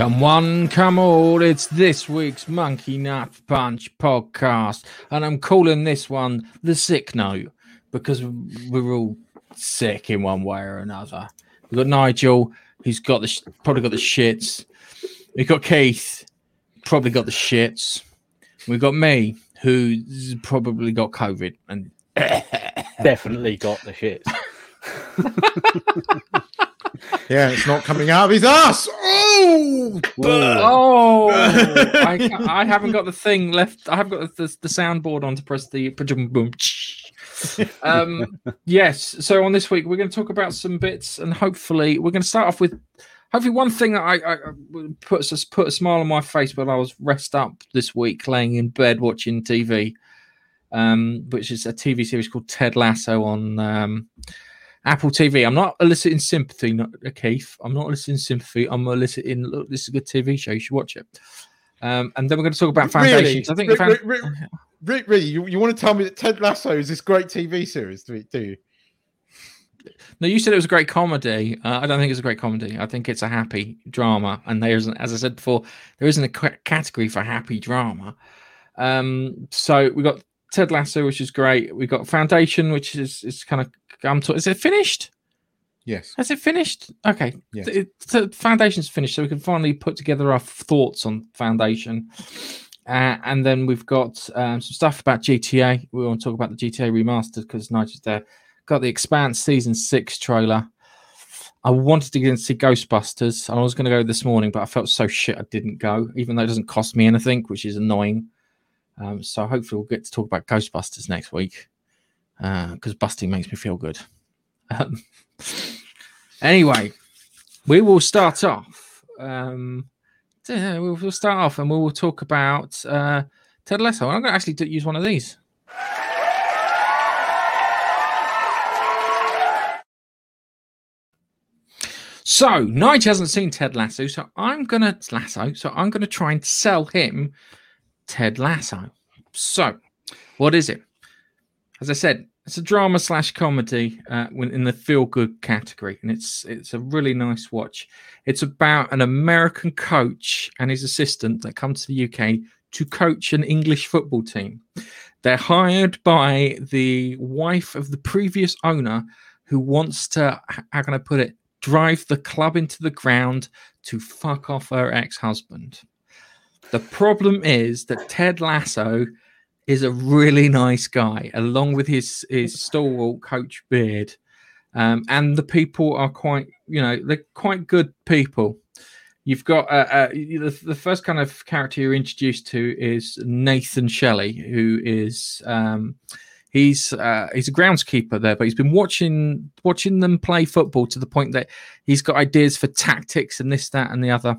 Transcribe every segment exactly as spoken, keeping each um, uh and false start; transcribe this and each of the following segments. Come one, come all, it's this week's Monkey Nut Punch podcast, and I'm calling this one the sick note, because we're all sick in one way or another. We've got Nigel, who's got the sh- probably got the shits. We've got Keith, probably got the shits. We've got me, who's probably got COVID, and definitely got the shits. Yeah, it's not coming out of his ass. Oh, oh! I, I haven't got the thing left. I haven't got the, the, the soundboard on to press the boom. Um, yes. So on this week, we're going to talk about some bits, and hopefully, we're going to start off with hopefully one thing that I, I, I puts us put a smile on my face when I was rest up this week, laying in bed watching T V, um, which is a T V series called Ted Lasso on. Um, Apple T V. I'm not eliciting sympathy, not Keith. I'm not eliciting sympathy. I'm eliciting, look, this is a good T V show. You should watch it. Um, and then we're going to talk about Foundations. Really? I think really, found- really, really, really you, you want to tell me that Ted Lasso is this great T V series, do you? No, you said it was a great comedy. Uh, I don't think it's a great comedy. I think it's a happy drama. And there isn't, as I said before, there isn't a category for happy drama. Um, so we got Ted Lasso, which is great. We got Foundation, which is is kind of. I'm t- is it finished? Yes. Has it finished? Okay. Yes. It, it, Foundation's finished, so we can finally put together our thoughts on Foundation. Uh, and then we've got um, some stuff about G T A. We want to talk about the G T A remastered because Nigel's there. Got the Expanse season six trailer. I wanted to get and see Ghostbusters. I was going to go this morning, but I felt so shit I didn't go, even though it doesn't cost me anything, which is annoying. Um, so hopefully we'll get to talk about Ghostbusters next week, because uh, busting makes me feel good. Um, anyway, we will start off. Um, we'll start off and we will talk about uh, Ted Lasso. I'm going to actually do, use one of these. So Nigel hasn't seen Ted Lasso, so I'm going to Lasso. So I'm going to try and sell him Ted Lasso. So, what is it? As I said, it's a drama slash comedy uh, in the feel good category, and it's it's a really nice watch. It's about an American coach and his assistant that come to the U K to coach an English football team. They're hired by the wife of the previous owner, who wants to, how can I put it, drive the club into the ground to fuck off her ex-husband. The problem is that Ted Lasso is a really nice guy, along with his, his stalwart Coach Beard. Um, and the people are quite, you know, they're quite good people. You've got uh, uh, the, the first kind of character you're introduced to is Nathan Shelley, who is um, he's uh, he's a groundskeeper there, but he's been watching watching them play football to the point that he's got ideas for tactics and this, that, and the other.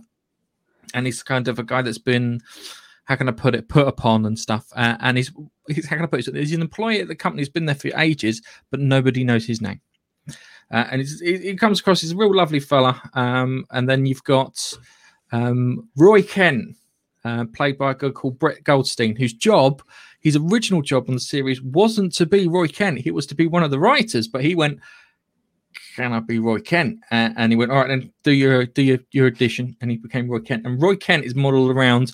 And he's kind of a guy that's been, how can I put it, put upon and stuff. Uh, and he's, he's, how can I put it, he's an employee at the company who's been there for ages, but nobody knows his name. Uh, and he comes across as a real lovely fella. Um, and then you've got um, Roy Kent, uh, played by a guy called Brett Goldstein, whose job, his original job on the series, wasn't to be Roy Kent. He was to be one of the writers, but he went, can I be Roy Kent? Uh, and he went, all right, then do your do your, your audition. And he became Roy Kent. And Roy Kent is modelled around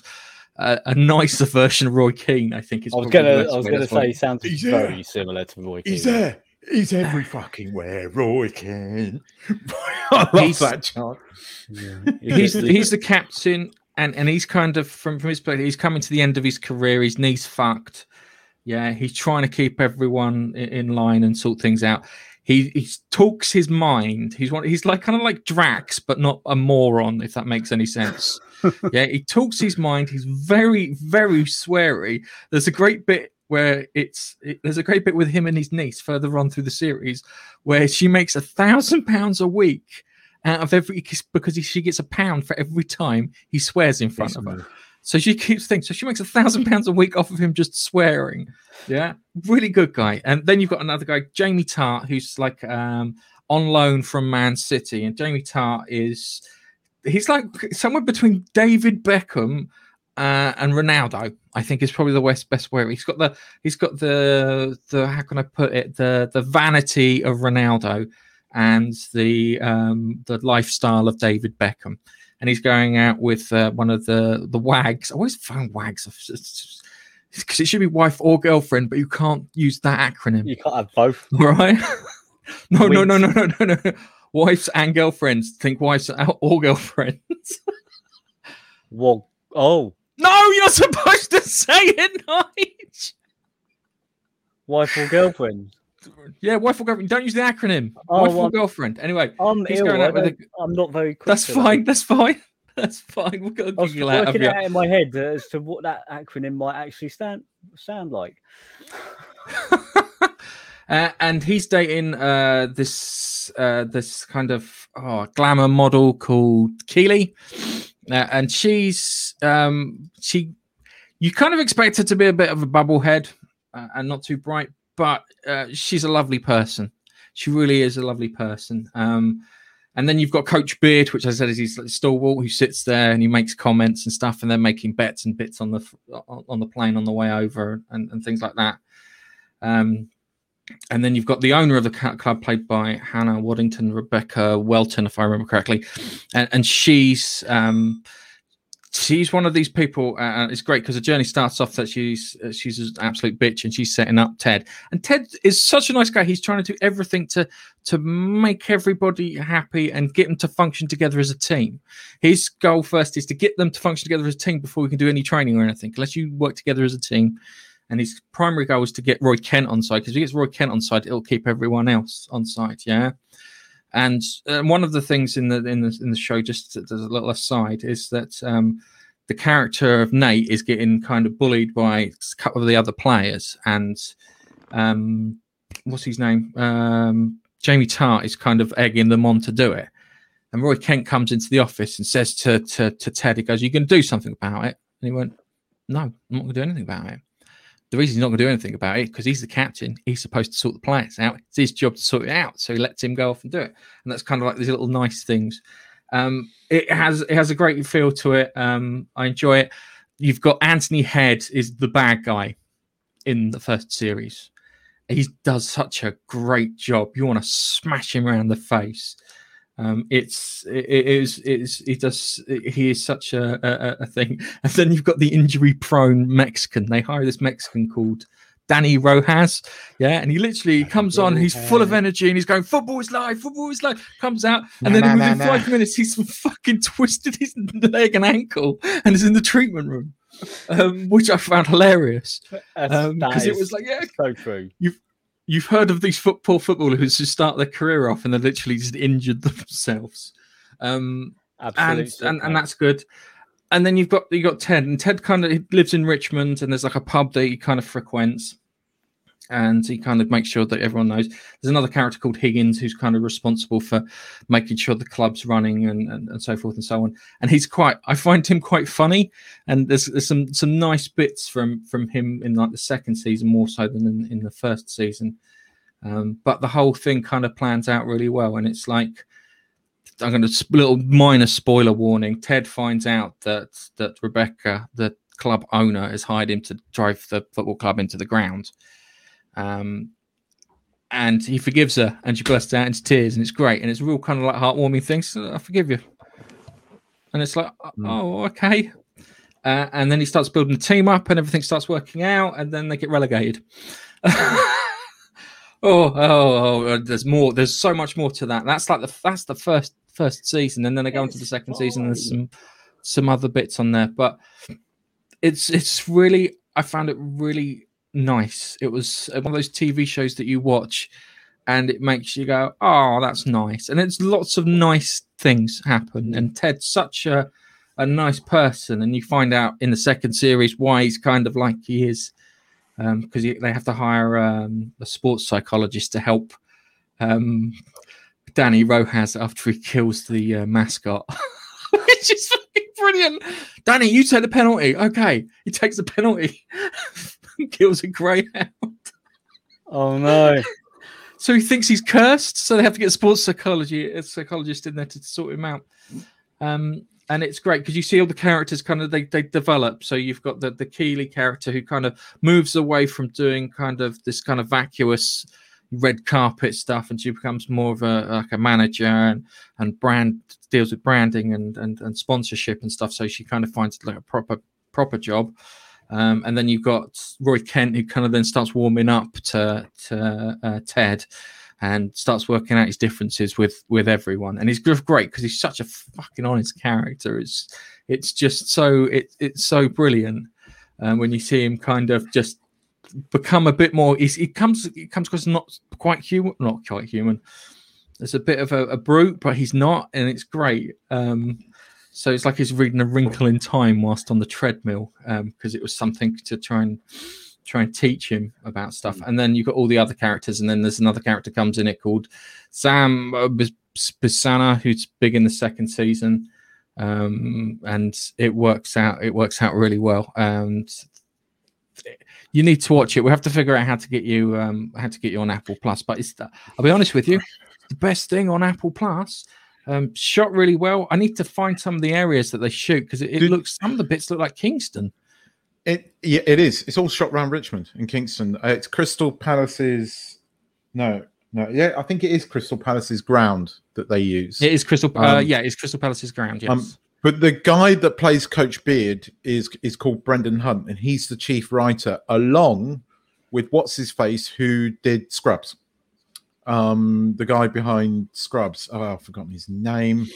uh, a nicer version of Roy Keane, I think. Is I was going to say, he sounds he's very there. Similar to Roy Keane. He's there. He's every fucking where, Roy Keane. I love he's, that chart. Yeah. He's, he's the captain, and, and he's kind of, from, from his perspective, he's coming to the end of his career. His knee's fucked. Yeah, he's trying to keep everyone in line and sort things out. He he talks his mind. He's one. He's like kind of like Drax, but not a moron, if that makes any sense. Yeah, he talks his mind. He's very, very sweary. There's a great bit where it's it, there's a great bit with him and his niece further on through the series, where she makes a thousand pounds a week out of every because he, she gets a pound for every time he swears in front yes, of her. Man. So she keeps thinking. So she makes a thousand pounds a week off of him just swearing. Yeah, really good guy. And then you've got another guy, Jamie Tartt, who's like um, on loan from Man City. And Jamie Tartt is he's like somewhere between David Beckham uh, and Ronaldo. I think is probably the best best way. He's got the he's got the the how can I put it the the vanity of Ronaldo and the um, the lifestyle of David Beckham. and he's going out with uh, one of the the wags. I always found wags because it should be wife or girlfriend, but you can't use that acronym. You can't have both, right? no, no, no, no, no, no, no. Wives and girlfriends. Think wives or girlfriends. Well, oh no, you're supposed to say it, Nige. Wife or girlfriend. Yeah, wife or girlfriend. Don't use the acronym. Oh, wife well, or girlfriend. Anyway, I'm he's ill. Going out with a... I'm not very quick. That's fine. That. That's fine. That's fine. We're going to giggle out of it. I was working out in my head as to what that acronym might actually stand sound like. uh, and he's dating uh, this uh, this kind of oh, glamour model called Keeley, uh, and she's um, she. You kind of expect her to be a bit of a bubblehead uh, and not too bright. But uh, she's a lovely person. She really is a lovely person. Um, and then you've got Coach Beard, which I said is his stalwart, who sits there and he makes comments and stuff, and they're making bets and bits on the on the plane on the way over and, and things like that. Um, and then you've got the owner of the club, played by Hannah Waddington, Rebecca Welton, if I remember correctly, and, and she's. Um, She's one of these people. Uh, it's great because the journey starts off that she's uh, she's an absolute bitch and she's setting up Ted. And Ted is such a nice guy. He's trying to do everything to to make everybody happy and get them to function together as a team. His goal first is to get them to function together as a team before we can do any training or anything, unless you work together as a team. And his primary goal is to get Roy Kent on side, because if he gets Roy Kent on side, it'll keep everyone else on side. Yeah. And uh, one of the things in the in the in the show, just as a little aside, is that um, the character of Nate is getting kind of bullied by a couple of the other players, and um, what's his name? Um, Jamie Tartt is kind of egging them on to do it. And Roy Kent comes into the office and says to to, to Ted, he goes, "Are you going to do something about it?" And he went, "No, I'm not going to do anything about it." The reason he's not going to do anything about it because he's the captain. He's supposed to sort the players out. It's his job to sort it out. So he lets him go off and do it. And that's kind of like these little nice things. Um, it has it has a great feel to it. Um, I enjoy it. You've got Anthony Head is the bad guy in the first series. He does such a great job. You want to smash him around the face. Um, it's it, it is it is he does it, he is such a, a a thing. And then you've got the injury prone Mexican. They hire this Mexican called Danny Rojas, yeah, and he literally comes on. He's full of energy and he's going, "Football is life, football is life." Comes out and nah, then nah, within nah, five nah. minutes he's fucking twisted his leg and ankle and is in the treatment room, um, which I found hilarious because um, it was like, yeah, so true. You've, You've heard of these football footballers who start their career off and they literally just injured themselves. Um, Absolutely. And, and, and that's good. And then you've got you got Ted, and Ted kind of lives in Richmond, and there's like a pub that he kind of frequents, and he kind of makes sure that everyone knows. There's another character called Higgins who's kind of responsible for making sure the club's running and, and, and so forth and so on. And he's quite, I find him quite funny, and there's, there's some some nice bits from, from him in like the second season more so than in, in the first season. Um, but the whole thing kind of plans out really well, and it's like, I'm going to little minor spoiler warning. Ted finds out that that Rebecca, the club owner, has hired him to drive the football club into the ground. Um, and he forgives her, and she bursts out into tears, and it's great, and it's a real kind of like heartwarming thing. So I forgive you, and it's like, oh, okay. Uh, and then he starts building the team up, and everything starts working out, and then they get relegated. oh, oh, oh, there's more. There's so much more to that. That's like the that's the first first season, and then they go into the second season. And there's some some other bits on there, but it's it's really I found it really. nice. It was one of those T V shows that you watch and it makes you go, oh, that's nice. And it's lots of nice things happen. And Ted's such a, a nice person. And you find out in the second series why he's kind of like he is, because um, they have to hire um, a sports psychologist to help um, Danny Rojas after he kills the uh, mascot. Which is fucking brilliant. Danny, you take the penalty. Okay. He takes the penalty. Kills a greyhound. Oh no! So he thinks he's cursed. So they have to get a sports psychology a psychologist in there to sort him out. Um, and it's great because you see all the characters kind of they they develop. So you've got the the Keeley character who kind of moves away from doing kind of this kind of vacuous, red carpet stuff, and she becomes more of a like a manager and and brand deals with branding and and, and sponsorship and stuff. So she kind of finds like a proper proper job. Um, and then you've got Roy Kent, who kind of then starts warming up to to uh, Ted, and starts working out his differences with, with everyone. And he's great because he's such a fucking honest character. It's it's just so it it's so brilliant um, when you see him kind of just become a bit more. He comes it comes across not quite human, not quite human. There's a bit of a, a brute, but he's not, and it's great. Um, So it's like he's reading A Wrinkle in Time whilst on the treadmill, because um, it was something to try and try and teach him about stuff. And then you've got all the other characters, and then there's another character comes in it called Sam Bisana, who's big in the second season, um, and it works out. It works out really well. And you need to watch it. We have to figure out how to get you um, how to get you on Apple Plus. But it's, I'll be honest with you, the best thing on Apple Plus. Um, shot really well. I need to find some of the areas that they shoot, because it, it looks some of the bits look like Kingston. It yeah, it is. It's all shot around Richmond and Kingston. Uh, it's Crystal Palace's. No, no, yeah, I think it is Crystal Palace's ground that they use. It is Crystal. Um, uh, yeah, it's Crystal Palace's ground. Yes. Um, but the guy that plays Coach Beard is is called Brendan Hunt, and he's the chief writer, along with what's his face who did Scrubs. Um, the guy behind Scrubs. Oh, I've forgotten his name.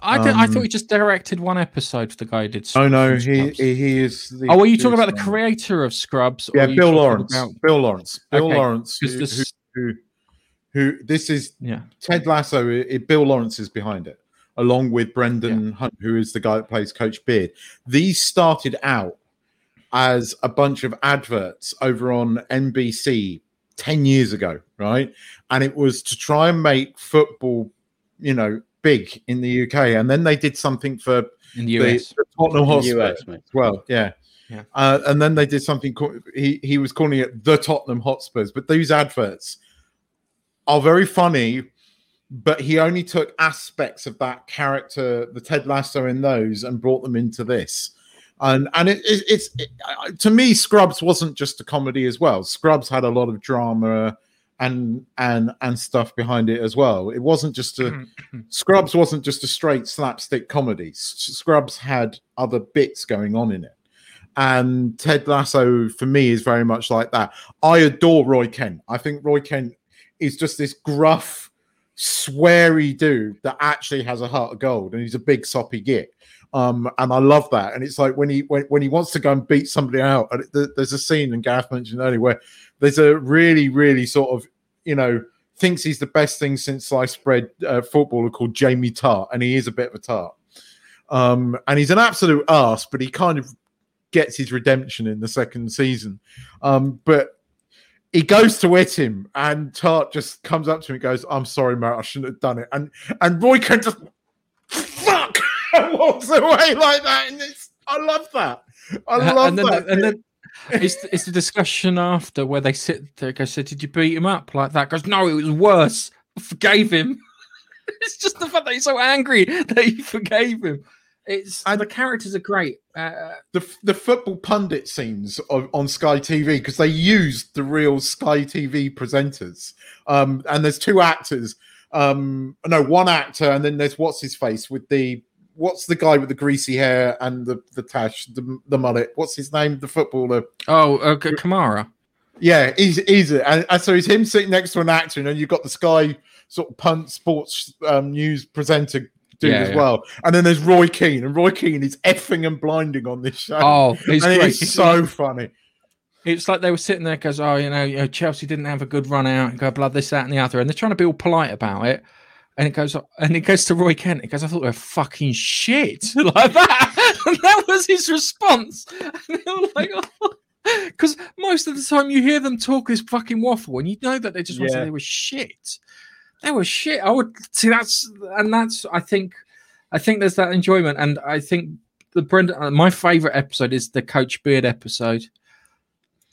I um, I thought he just directed one episode for the guy who did Scrubs. Oh, no, he, he is... The oh, are you talking about the creator of Scrubs? Yeah, or Bill, Lawrence. About... Bill Lawrence. Bill okay. Lawrence. Bill Lawrence. This... Who, who, who... This is... Yeah. Ted Lasso. It, Bill Lawrence is behind it, along with Brendan yeah. Hunt, who is the guy that plays Coach Beard. These started out as a bunch of adverts over on N B C ten years ago, right? And it was to try and make football, you know, big in the U K. And then they did something for in the, the, U S. the Tottenham Hotspurs as well. Yeah. yeah. Uh, and then they did something called, he, he was calling it the Tottenham Hotspurs. But those adverts are very funny, but he only took aspects of that character, the Ted Lasso in those, and brought them into this. And and it, it, it's it, to me, Scrubs wasn't just a comedy as well. Scrubs had a lot of drama and and and stuff behind it as well. It wasn't just a Scrubs wasn't just a straight slapstick comedy. Scrubs had other bits going on in it. And Ted Lasso for me is very much like that. I adore Roy Kent. I think Roy Kent is just this gruff, sweary dude that actually has a heart of gold, and he's a big soppy git. Um, and I love that. And it's like when he when, when he wants to go and beat somebody out, and it, there's a scene, and Gareth mentioned earlier, where there's a really, really sort of, you know, thinks he's the best thing since sliced bread uh, footballer called Jamie Tartt, and he is a bit of a tart. Um, and he's an absolute arse, but he kind of gets his redemption in the second season. Um, but he goes to hit him, and Tartt just comes up to him and goes, "I'm sorry, mate, I shouldn't have done it." And, and Roy Kent just... walks away like that, and it's I love that. I love and then, that. And then it's it's the discussion after where they sit there. Go, so did you beat him up like that? Goes, no, it was worse. I forgave him. It's just the fact that he's so angry that he forgave him. It's and the characters are great. Uh, the the football pundit scenes of, on Sky T V, because they used the real Sky T V presenters. Um, and there's two actors. Um, no, one actor, and then there's what's his face with the. What's the guy with the greasy hair and the, the tash, the, the mullet? What's his name? The footballer. Oh, uh, Kamara. Yeah, he's he's it. And, and so it's him sitting next to an actor, and then you've got the Sky sort of punt sports um, news presenter dude yeah, as yeah. well. And then there's Roy Keane, and Roy Keane is effing and blinding on this show. Oh, he's and great. It's so funny. It's like they were sitting there, goes, oh, you know, you know, Chelsea didn't have a good run out, and go blood this, that, and the other, and they're trying to be all polite about it. And it goes and it goes to Roy Kent. It goes, I thought we were fucking shit like that. And that was his response. And they were like, oh. Because most of the time you hear them talk this fucking waffle, and you know that they just yeah. want to say they were shit. They were shit. I would see that's and that's I think I think there's that enjoyment. And I think the Brendan my favourite episode is the Coach Beard episode.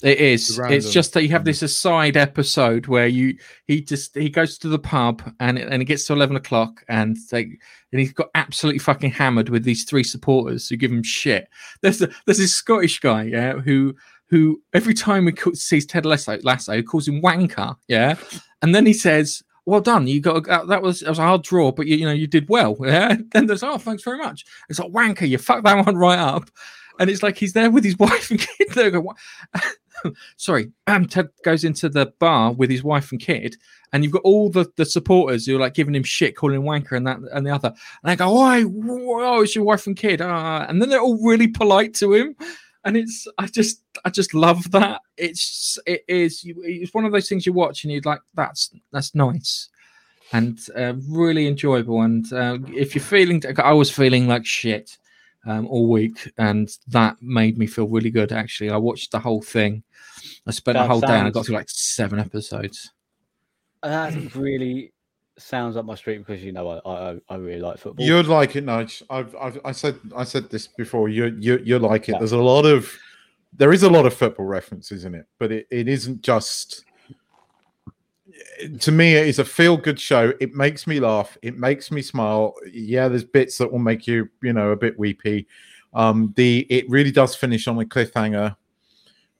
It is. It's just that you have this aside episode where you he just he goes to the pub and it, and it gets to eleven o'clock and they and he's got absolutely fucking hammered with these three supporters who give him shit. There's a, there's this Scottish guy yeah who who every time he co- sees Ted Lasso, Lasso calls him wanker, yeah, and then he says, "Well done, you got a, that was, was a hard draw, but you, you know you did well." Yeah, and then there's, "Oh, thanks very much." It's like, wanker, you fucked that one right up, and it's like he's there with his wife and kid. They go, "What?" Sorry, um, Ted goes into the bar with his wife and kid, and you've got all the, the supporters who are like giving him shit, calling him wanker and that and the other, and they go, "Oh, it's your wife and kid," uh, and then they're all really polite to him, and it's I just I just love that. It's it is it's one of those things you watch and you're like, that's that's nice, and uh, really enjoyable. And uh, if you're feeling, I was feeling like shit. Um, all week, and that made me feel really good. Actually, I watched the whole thing. I spent that a whole sounds, day, and I got through like seven episodes. That really sounds up my street because you know I I, I really like football. You'd like it, Nige. I've, I've I said I said this before. You you you like it. Yeah. There's a lot of there is a lot of football references in it, but it, it isn't just. To me, it is a feel-good show. It makes me laugh. It makes me smile. Yeah, there's bits that will make you, you know, a bit weepy. Um, the it really does finish on a cliffhanger.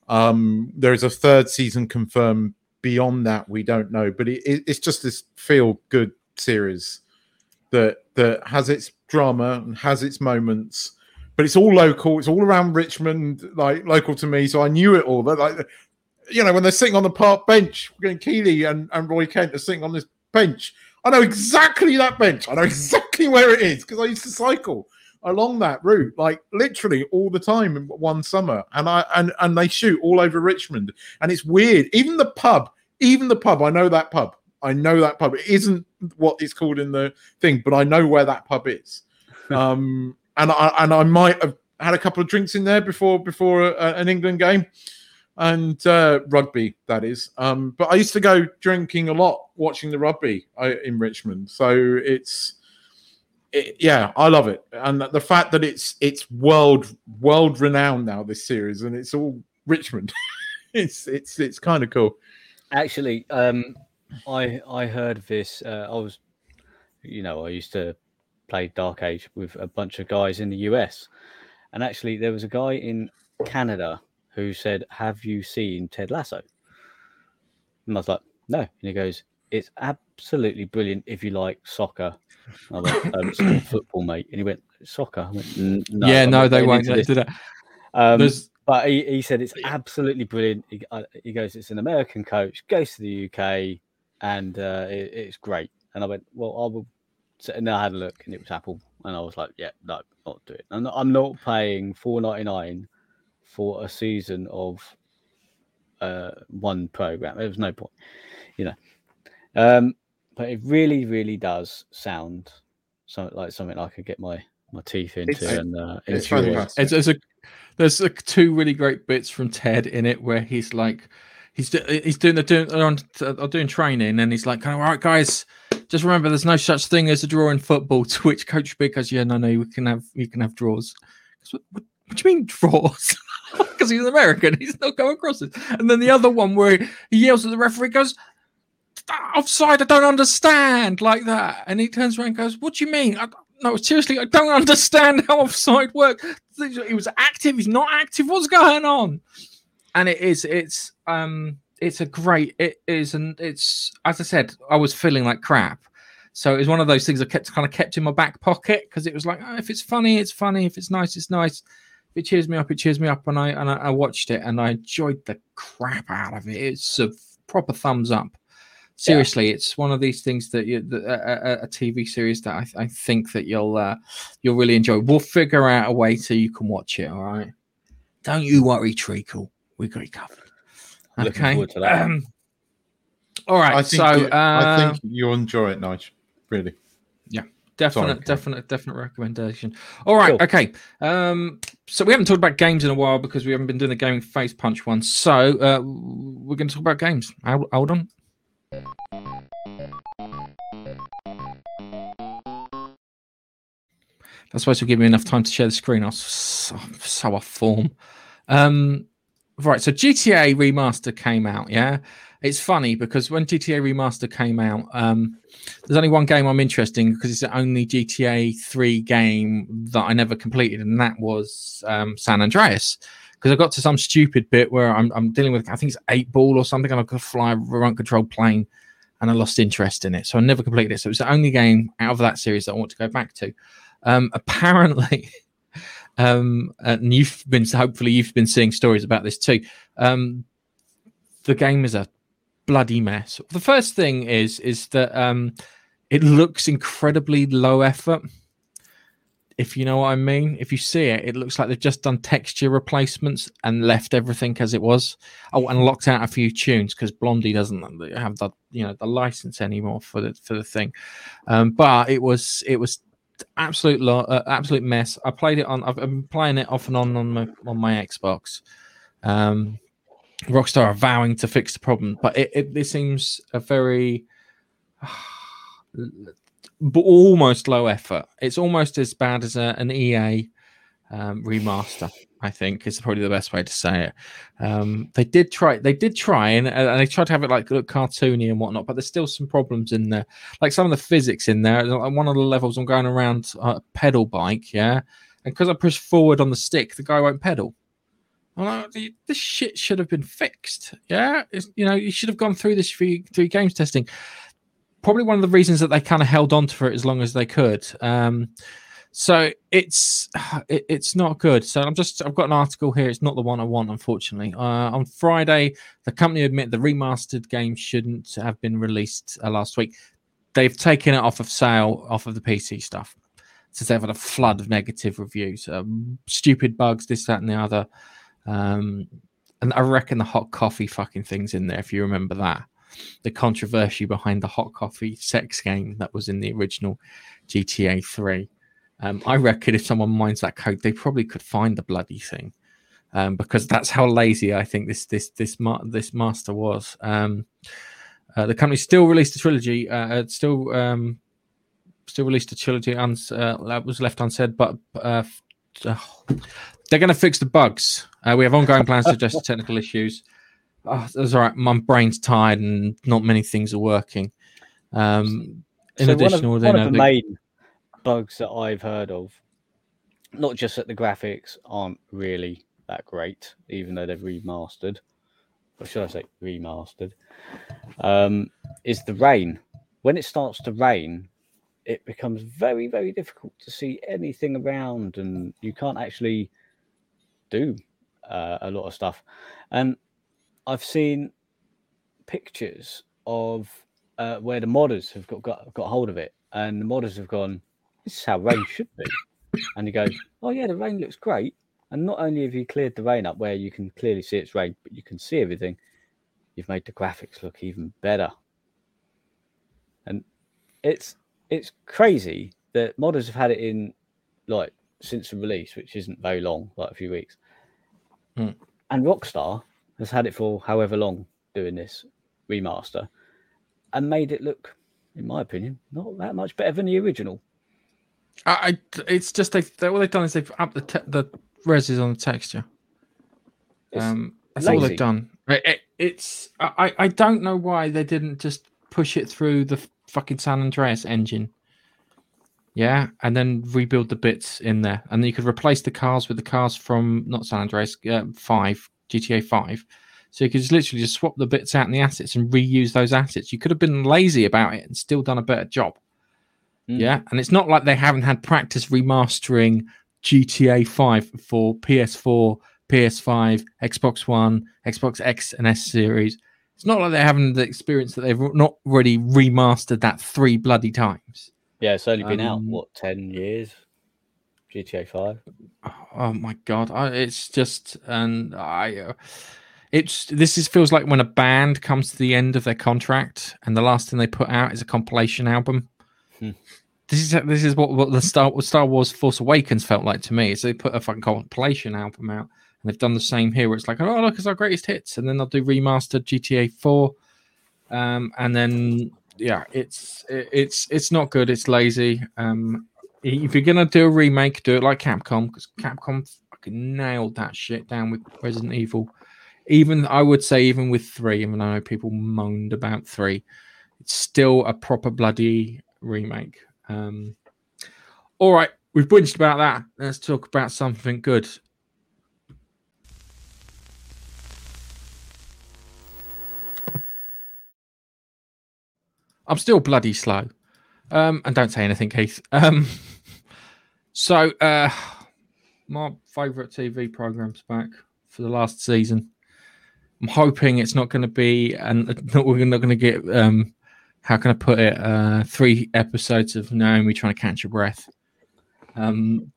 Um, there is a third season confirmed. Beyond that, we don't know. But it, it, it's just this feel-good series that that has its drama and has its moments. But it's all local. It's all around Richmond, like local to me. So I knew it all. But like. You know, when they're sitting on the park bench, Keeley and, and Roy Kent are sitting on this bench. I know exactly that bench. I know exactly where it is because I used to cycle along that route, like literally all the time in one summer. And I and, and they shoot all over Richmond. And it's weird. Even the pub, even the pub, I know that pub. I know that pub. It isn't what it's called in the thing, but I know where that pub is. um, and I and I might have had a couple of drinks in there before before a, an England game. And uh, rugby, that is. Um, but I used to go drinking a lot, watching the rugby I, in Richmond. So it's, it, yeah, I love it. And the fact that it's it's world world renowned now, this series, and it's all Richmond. it's it's it's kind of cool. Actually, um, I I heard this. Uh, I was, you know, I used to play Dark Age with a bunch of guys in the U S, and actually, there was a guy in Canada who said, "Have you seen Ted Lasso?" And I was like, "No." And he goes, "It's absolutely brilliant if you like soccer." And I went, um, "It's football, mate." And he went, "Soccer?" I went, "No, yeah, I'm no, they won't do that." Um, but he, he said, "It's absolutely brilliant." He, uh, he goes, "It's an American coach, goes to the U K, and uh, it, it's great." And I went, "Well, I will." So, and I had a look, and it was Apple. And I was like, "Yeah, no, not do it. I'm not, I'm not paying four ninety-nine for a season of uh, one program." There was no point, you know. Um, but it really, really does sound something like something I could get my, my teeth into. It's, and uh, it's fantastic. It's, it's a, there's a, two really great bits from Ted in it where he's like, he's he's doing the doing on doing training, and he's like, "All right, guys, just remember, there's no such thing as a draw in football." To which Coach Beard goes, "Yeah, no, no, we can have you can have draws." What, what, what do you mean draws? Because he's an American, he's not going across it. And then the other one where he yells at the referee, goes, "Offside, I don't understand," like that. And he turns around and goes, "What do you mean? I, no, seriously, I don't understand how offside works. He was active, he's not active. What's going on?" And it is, it's, um, it's a great, it is, and it's, as I said, I was feeling like crap. So it was one of those things I kept kind of kept in my back pocket because it was like, oh, if it's funny, it's funny. If it's nice, it's nice. It cheers me up. It cheers me up, and I and I, I watched it, and I enjoyed the crap out of it. It's a proper thumbs up. Seriously, yeah. It's one of these things that you, that, uh, a T V series that I, I think that you'll uh, you'll really enjoy. We'll figure out a way so you can watch it. All right, don't you worry, Treacle. We got it covered. Looking okay. Forward to that. Um, all right. I think so you, uh, I think you'll enjoy it, Nige. Really. Yeah. Definite, Sorry, definite, definite recommendation. All right, cool. Okay. Um, so we haven't talked about games in a while because we haven't been doing the gaming face punch one. So uh, we're going to talk about games. Hold, hold on. That's supposed to give me enough time to share the screen. I was so, so off form. Um, right, so G T A Remaster came out, yeah? It's funny because when G T A Remaster came out, um, there's only one game I'm interested in because it's the only G T A three game that I never completed, and that was um, San Andreas. because I got to some stupid bit where I'm I'm dealing with, I think it's eight ball or something, and I've got to fly a remote control plane, and I lost interest in it, so I never completed it. So it's the only game out of that series that I want to go back to. Um, apparently, um, and you've been hopefully you've been seeing stories about this too. Um, the game is a bloody mess. The first thing is is that um, it looks incredibly low effort. If you know what I mean, if you see it, it looks like they've just done texture replacements and left everything as it was. Oh, and locked out a few tunes because Blondie doesn't have the you know the license anymore for the for the thing. Um, but it was it was absolute lo- uh, absolute mess. I played it on. I've been playing it off and on on my on my Xbox. Um, Rockstar are vowing to fix the problem, but it it, it seems a very. Uh, But almost low effort. It's almost as bad as a, an E A um, remaster, I think, is probably the best way to say it. Um, they did try. They did try, and, and they tried to have it like look cartoony and whatnot. But there's still some problems in there, like some of the physics in there. Like one of the levels, I'm going around a pedal bike, yeah, and because I push forward on the stick, the guy won't pedal. Well, this shit should have been fixed. Yeah, it's, you know, you should have gone through this through, through games testing. Probably one of the reasons that they kind of held on to it as long as they could. Um, so it's it, it's not good. So I'm just I've got an article here. It's not the one I want, unfortunately. Uh, on Friday, the company admitted the remastered game shouldn't have been released uh, last week. They've taken it off of sale, off of the P C stuff, since they've had a flood of negative reviews, um, stupid bugs, this, that, and the other. Um, and I reckon the hot coffee fucking thing's in there, if you remember that. The controversy behind the hot coffee sex game that was in the original G T A three. Um, I reckon if someone mines that code, they probably could find the bloody thing, um, because that's how lazy I think this this this ma- this master was. Um, uh, the company still released a trilogy. Uh, still um, still released a trilogy uns- uh, that was left unsaid, but. Uh, oh. They're going to fix the bugs. Uh, we have ongoing plans to address the technical issues. Oh, that's all right. My brain's tired and not many things are working. Um, in so addition, one of, one of the big... main bugs that I've heard of, not just that the graphics aren't really that great, even though they've remastered, or should I say remastered, um, is the rain. When it starts to rain, it becomes very, very difficult to see anything around, and you can't actually do uh, a lot of stuff. And I've seen pictures of uh, where the modders have got, got got hold of it, and the modders have gone, this is how rain should be. And you go, oh, yeah, the rain looks great. And not only have you cleared the rain up where you can clearly see it's rain, but you can see everything, you've made the graphics look even better. And it's it's crazy that modders have had it in, like, since the release, which isn't very long, like a few weeks. Mm. And Rockstar has had it for however long doing this remaster and made it look, in my opinion, not that much better than the original. I, it's just they've, all they've done is they've upped the te- the reses on the texture. Um, that's lazy. All they've done. It, it, it's I, I don't know why they didn't just push it through the fucking San Andreas engine. Yeah, and then rebuild the bits in there, and then you could replace the cars with the cars from not San Andreas uh, five. G T A five, so you could just literally just swap the bits out and the assets and reuse those assets. You could have been lazy about it and still done a better job. Mm. Yeah, and it's not like they haven't had practice remastering G T A five for P S four, P S five, Xbox One, Xbox X and S series. It's not like they haven't the experience that they've not already remastered that three bloody times. Yeah, it's only been um, out, what, ten years? G T A five. Oh my god! I, it's just, and I, uh, it's this is feels like when a band comes to the end of their contract, and the last thing they put out is a compilation album. Hmm. This is this is what, what the Star, what Star Wars Force Awakens felt like to me. Is they put a fucking compilation album out, and they've done the same here. Where it's like, oh look, it's our greatest hits, and then they'll do remastered G T A four, um, and then yeah, it's it, it's it's not good. It's lazy. Um. If you're gonna do a remake, do it like Capcom, because Capcom fucking nailed that shit down with Resident Evil. Even I would say, even with three, even though I know people moaned about three, it's still a proper bloody remake. Um, all right, we've whinged about that. Let's talk about something good. I'm still bloody slow. Um, and don't say anything, Keith. Um, so uh, my favourite T V programme's back for the last season. I'm hoping it's not going to be, and we're not going to get, um, how can I put it, uh, three episodes of Naomi trying to catch her breath. Um,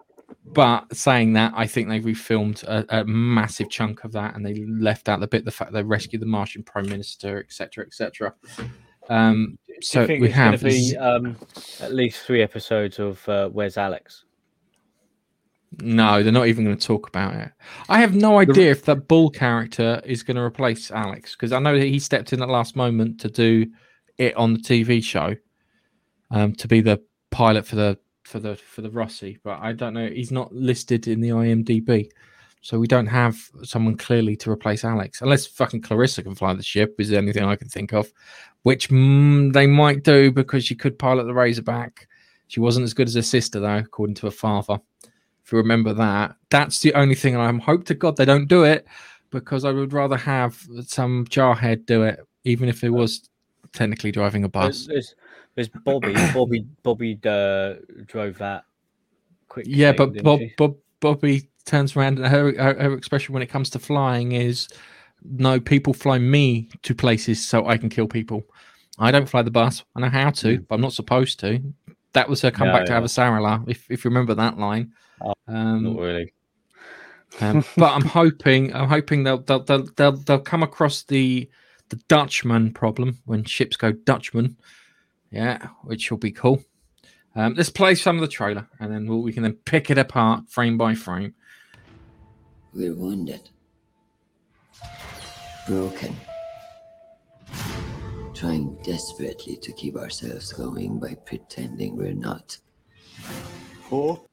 but saying that, I think they refilmed a, a massive chunk of that, and they left out the bit, the fact they rescued the Martian Prime Minister, et cetera, et cetera. Um, so we have be, um, at least three episodes of uh, Where's Alex? No, they're not even going to talk about it. I have no idea if that Bull character is going to replace Alex, because I know that he stepped in at the last moment to do it on the T V show, um, to be the pilot for the for the for the Rossi. But I don't know. He's not listed in the I M D B, so we don't have someone clearly to replace Alex, unless fucking Clarissa can fly the ship. Is there anything I can think of? Which mm, they might do, because she could pilot the Razorback. She wasn't as good as her sister, though, according to her father. If you remember that, that's the only thing. And I'm hope to God they don't do it, because I would rather have some jarhead do it, even if it was technically driving a bus. There's, there's Bobby. Bobby. Bobby uh, drove that quickly. Yeah, but Bob, Bob, Bobby turns around, and her, her her expression when it comes to flying is, "No, people fly me to places so I can kill people. I don't fly the bus. I know how to, but I'm not supposed to." That was her comeback no, yeah. to Avasarala, if if you remember that line. Um, Not really, um, but I'm hoping I'm hoping they'll they'll they'll they'll, they'll come across the, the Dutchman problem when ships go Dutchman, yeah, which will be cool. Um, let's play some of the trailer, and then we'll, we can then pick it apart frame by frame. We're wounded, broken, trying desperately to keep ourselves going by pretending we're not. Or.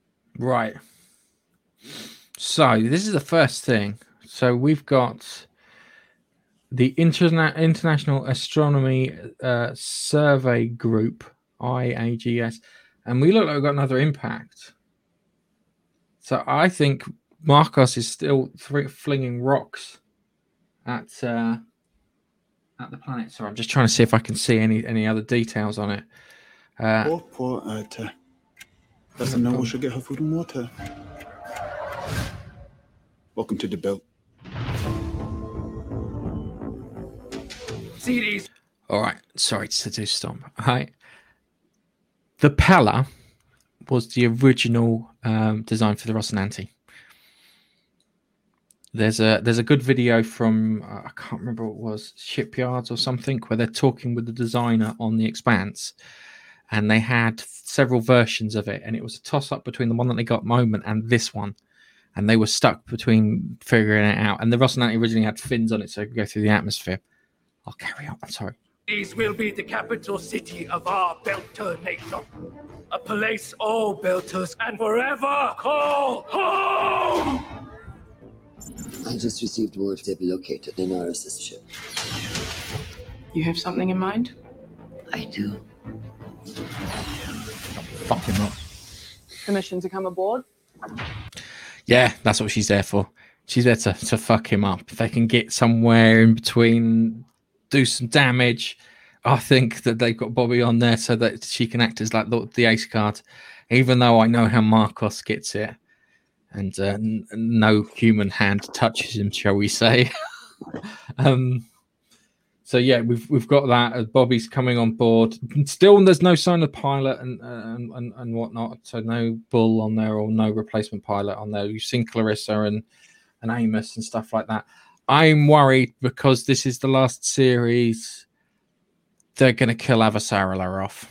Right. So this is the first thing. So we've got the Interna- International Astronomy uh, Survey Group, I A G S, and we look like we've got another impact. So I think Marcos is still th- flinging rocks at uh, at the planet. So I'm just trying to see if I can see any, any other details on it. Uh, poor, poor Alter. Doesn't know we should get her food and water. Welcome to the belt. C Ds. All right. Sorry to do stomp. Hi. The Pella was the original um, design for the Rocinante. There's a there's a good video from uh, I can't remember what it was, Shipyards or something, where they're talking with the designer on the Expanse. And they had several versions of it, and it was a toss-up between the one that they got moment and this one. And they were stuck between figuring it out. And the Rocinante originally had fins on it, so it could go through the atmosphere. I'll carry on. I'm sorry. This will be the capital city of our Belter nation. A place all Belters and forever call home! I just received word they've located an R S S ship. You have something in mind? I do. Fuck him up. Permission to come aboard? Yeah, that's what she's there for. She's there to, to fuck him up. If they can get somewhere in between, do some damage. I think that they've got Bobby on there so that she can act as like the, the ace card, even though I know how Marcos gets it. And uh, n- no human hand touches him, shall we say. um... So yeah, we've we've got that. Bobby's coming on board. Still, there's no sign of pilot and uh, and and whatnot. So no Bull on there or no replacement pilot on there. You've seen Clarissa and, and Amos and stuff like that. I'm worried because this is the last series. They're going to kill Avasarala off.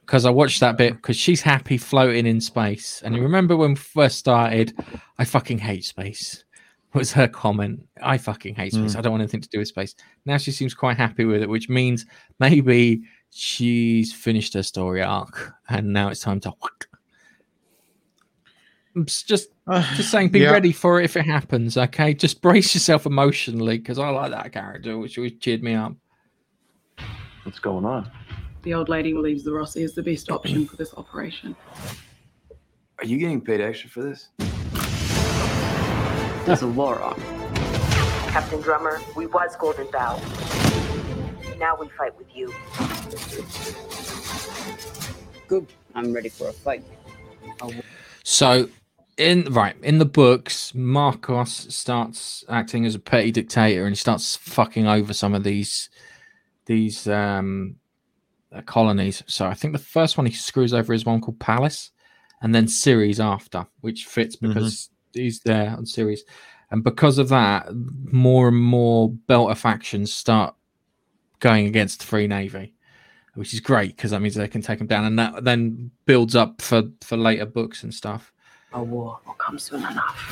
Because I watched that bit because she's happy floating in space. And you remember when we first started, I fucking hate space. Was her comment. I fucking hate space. Mm. I don't want anything to do with space. Now she seems quite happy with it, which means maybe she's finished her story arc and now it's time to... Just, just saying, be yeah. ready for it if it happens, okay? Just brace yourself emotionally, because I like that character, which always cheered me up. What's going on? The old lady believes the Rossi is the best option for this operation. Are you getting paid extra for this? There's a war on. Captain Drummer, we was Golden Bow. now we fight with you. Good. I'm ready for a fight. I'll... So, in right in the books, Marcos starts acting as a petty dictator, and he starts fucking over some of these these um, uh, colonies. So, I think the first one he screws over is one called Palace, and then Ceres after, which fits because mm-hmm. he's there on Ceres. And because of that, more and more Belter factions start going against the Free Navy, which is great because that means they can take them down. And that then builds up for, for later books and stuff. A war will come soon enough.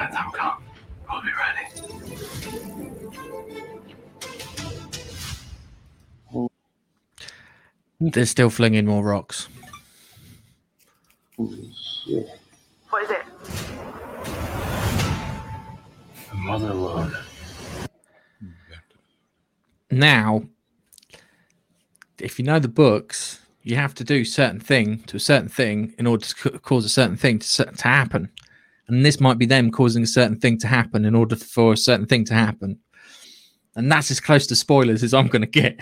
Let them come. We'll be ready. They're still flinging more rocks. Holy shit. What is it? Mother Lord. Now, if you know the books, you have to do certain thing to a certain thing in order to cause a certain thing to, to happen. And this might be them causing a certain thing to happen in order for a certain thing to happen. And that's as close to spoilers as I'm going to get.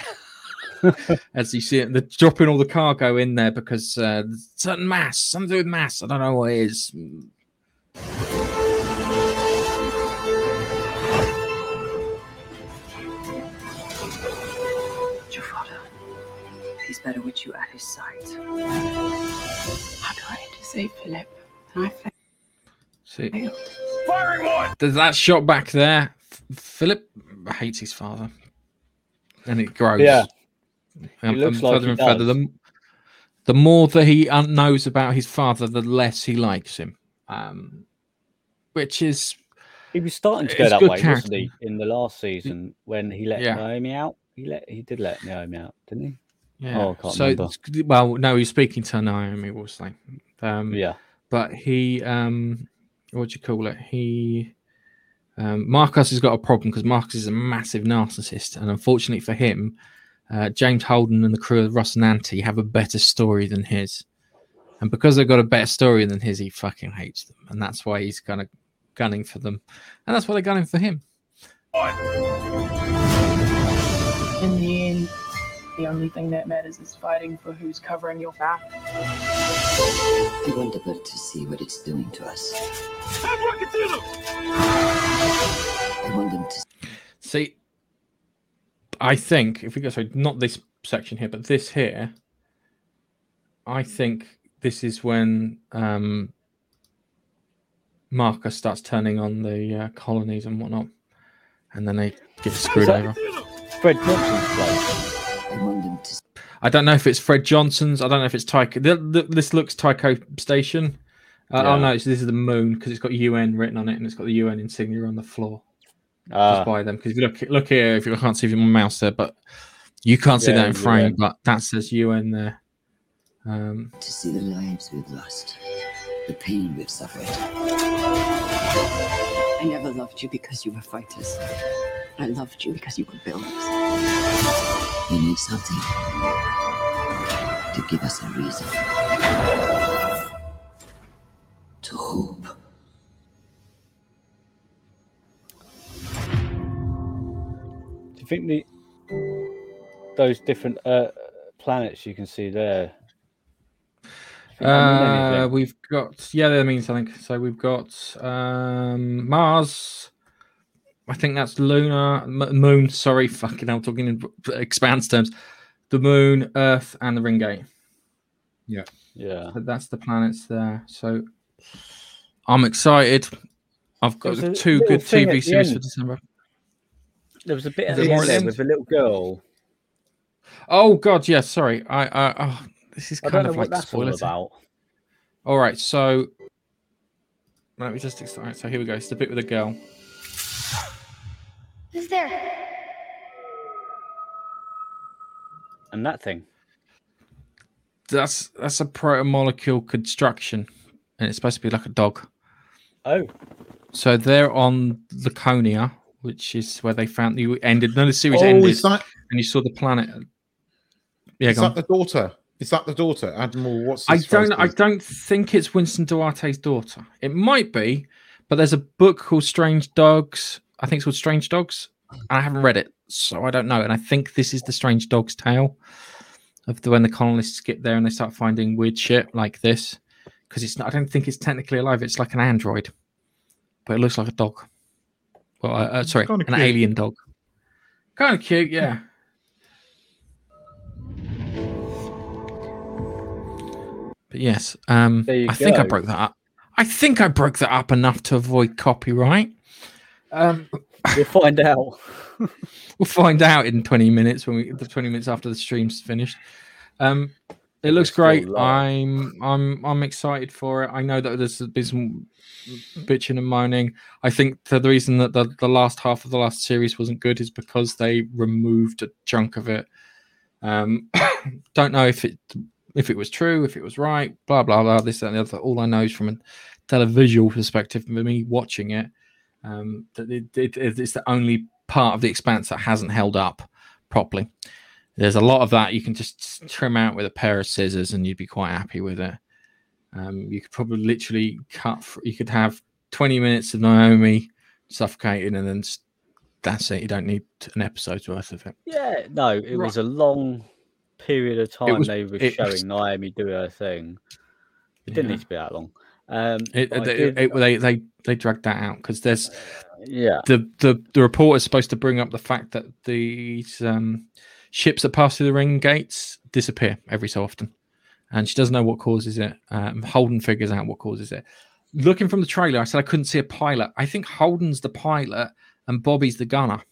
As you see it, they're dropping all the cargo in there because uh, certain mass, something to do with mass, I don't know what it is. Your father, he's better with you at his side. How do I save Philip? And I failed. See, firing one. There's that shot back there. F- Philip hates his father, and it grows. Yeah. Um, looks like further and further. The, the more that he knows about his father, the less he likes him. Um, which is he was starting to go that way, character. wasn't he? In the last season, when he let yeah. Naomi out, he let he did let Naomi out, didn't he? Yeah. Oh, I can't so, remember. Well, no, he's speaking to Naomi, obviously. Um, yeah. But he, um, what do you call it? He, um, Marcus has got a problem because Marcus is a massive narcissist, and unfortunately for him. Uh, James Holden and the crew of Rocinante have a better story than his, and because they've got a better story than his, he fucking hates them, and that's why he's kind of gunning for them, and that's why they're gunning for him. In the end, the only thing that matters is fighting for who's covering your back. You won't be able to see what it's doing to us. I can do them. I want them to see. I think if we go so not this section here, but this here, I think this is when um, Marcus starts turning on the uh, colonies and whatnot, and then they get screwed over. Fred Johnson's place. I don't know if it's Fred Johnson's. I don't know if it's Tycho. This looks Tycho Station. Uh, yeah. Oh no, it's, this is the moon because it's got U N written on it and it's got the U N insignia on the floor. Uh, just by them, because look, look here. If you can't see my mouse there, but you can't see yeah, that in frame. U N. But that says U N there. Um, to see the lives we've lost, the pain we've suffered. I never loved you because you were fighters. I loved you because you could build us. You need something to give us a reason to hope. I think the those different uh, planets you can see there. Uh, we've got yeah, that means something. So we've got um, Mars. I think that's lunar m- moon. Sorry, fucking, I'm talking in Expanse terms. The moon, Earth, and the Ring Gate. Yeah, yeah. So that's the planets there. So I'm excited. I've got There's two good T V series for December. There was a bit of there with a little girl. Oh God, yes. Yeah, sorry, I. I oh, this is kind I don't of know like what that's all about. All right, so let me just. All right, so here we go. It's the bit with a girl. Who's there? And that thing. That's that's a protomolecule construction, and it's supposed to be like a dog. Oh. So they're on Laconia. Which is where they found you ended. No, the series oh, ended, that... and you saw the planet. Yeah, is that the daughter? Is that the daughter, Admiral? What's I don't. I is? don't think it's Winston Duarte's daughter. It might be, but there's a book called Strange Dogs. I think it's called Strange Dogs, I haven't read it, so I don't know. And I think this is the Strange Dogs tale of the, when the colonists get there and they start finding weird shit like this. Because it's not, I don't think it's technically alive. It's like an android, but it looks like a dog. Well, uh, uh, sorry, an cute. alien dog. Kind of cute, yeah. But yes, um, I go. think I broke that up. I think I broke that up enough to avoid copyright. Um, we'll find out. We'll find out in twenty minutes when we the twenty minutes after the stream's finished. Um, it looks it's great. I'm I'm I'm excited for it. I know that there's been some bitching and moaning. I think the, the reason that the, the last half of the last series wasn't good is because they removed a chunk of it. Um, don't know if it if it was true, if it was right, blah blah blah. This that, and the other. All I know is from a televisual perspective, me watching it, um, that it, it, it's the only part of the Expanse that hasn't held up properly. There's a lot of that you can just trim out with a pair of scissors and you'd be quite happy with it. Um, you could probably literally cut, for, you could have twenty minutes of Naomi suffocating and then that's it. You don't need an episode's worth of it. Yeah, no, it right. was a long period of time was, they were showing was, Naomi do her thing. It yeah. didn't need to be that long. Um, it, it, did, it, they, they, they dragged that out because there's, uh, yeah, the, the, the report is supposed to bring up the fact that these, um, ships that pass through the ring gates disappear every so often. And she doesn't know what causes it. Um, Holden figures out what causes it. Looking from the trailer, I said I couldn't see a pilot. I think Holden's the pilot and Bobby's the gunner.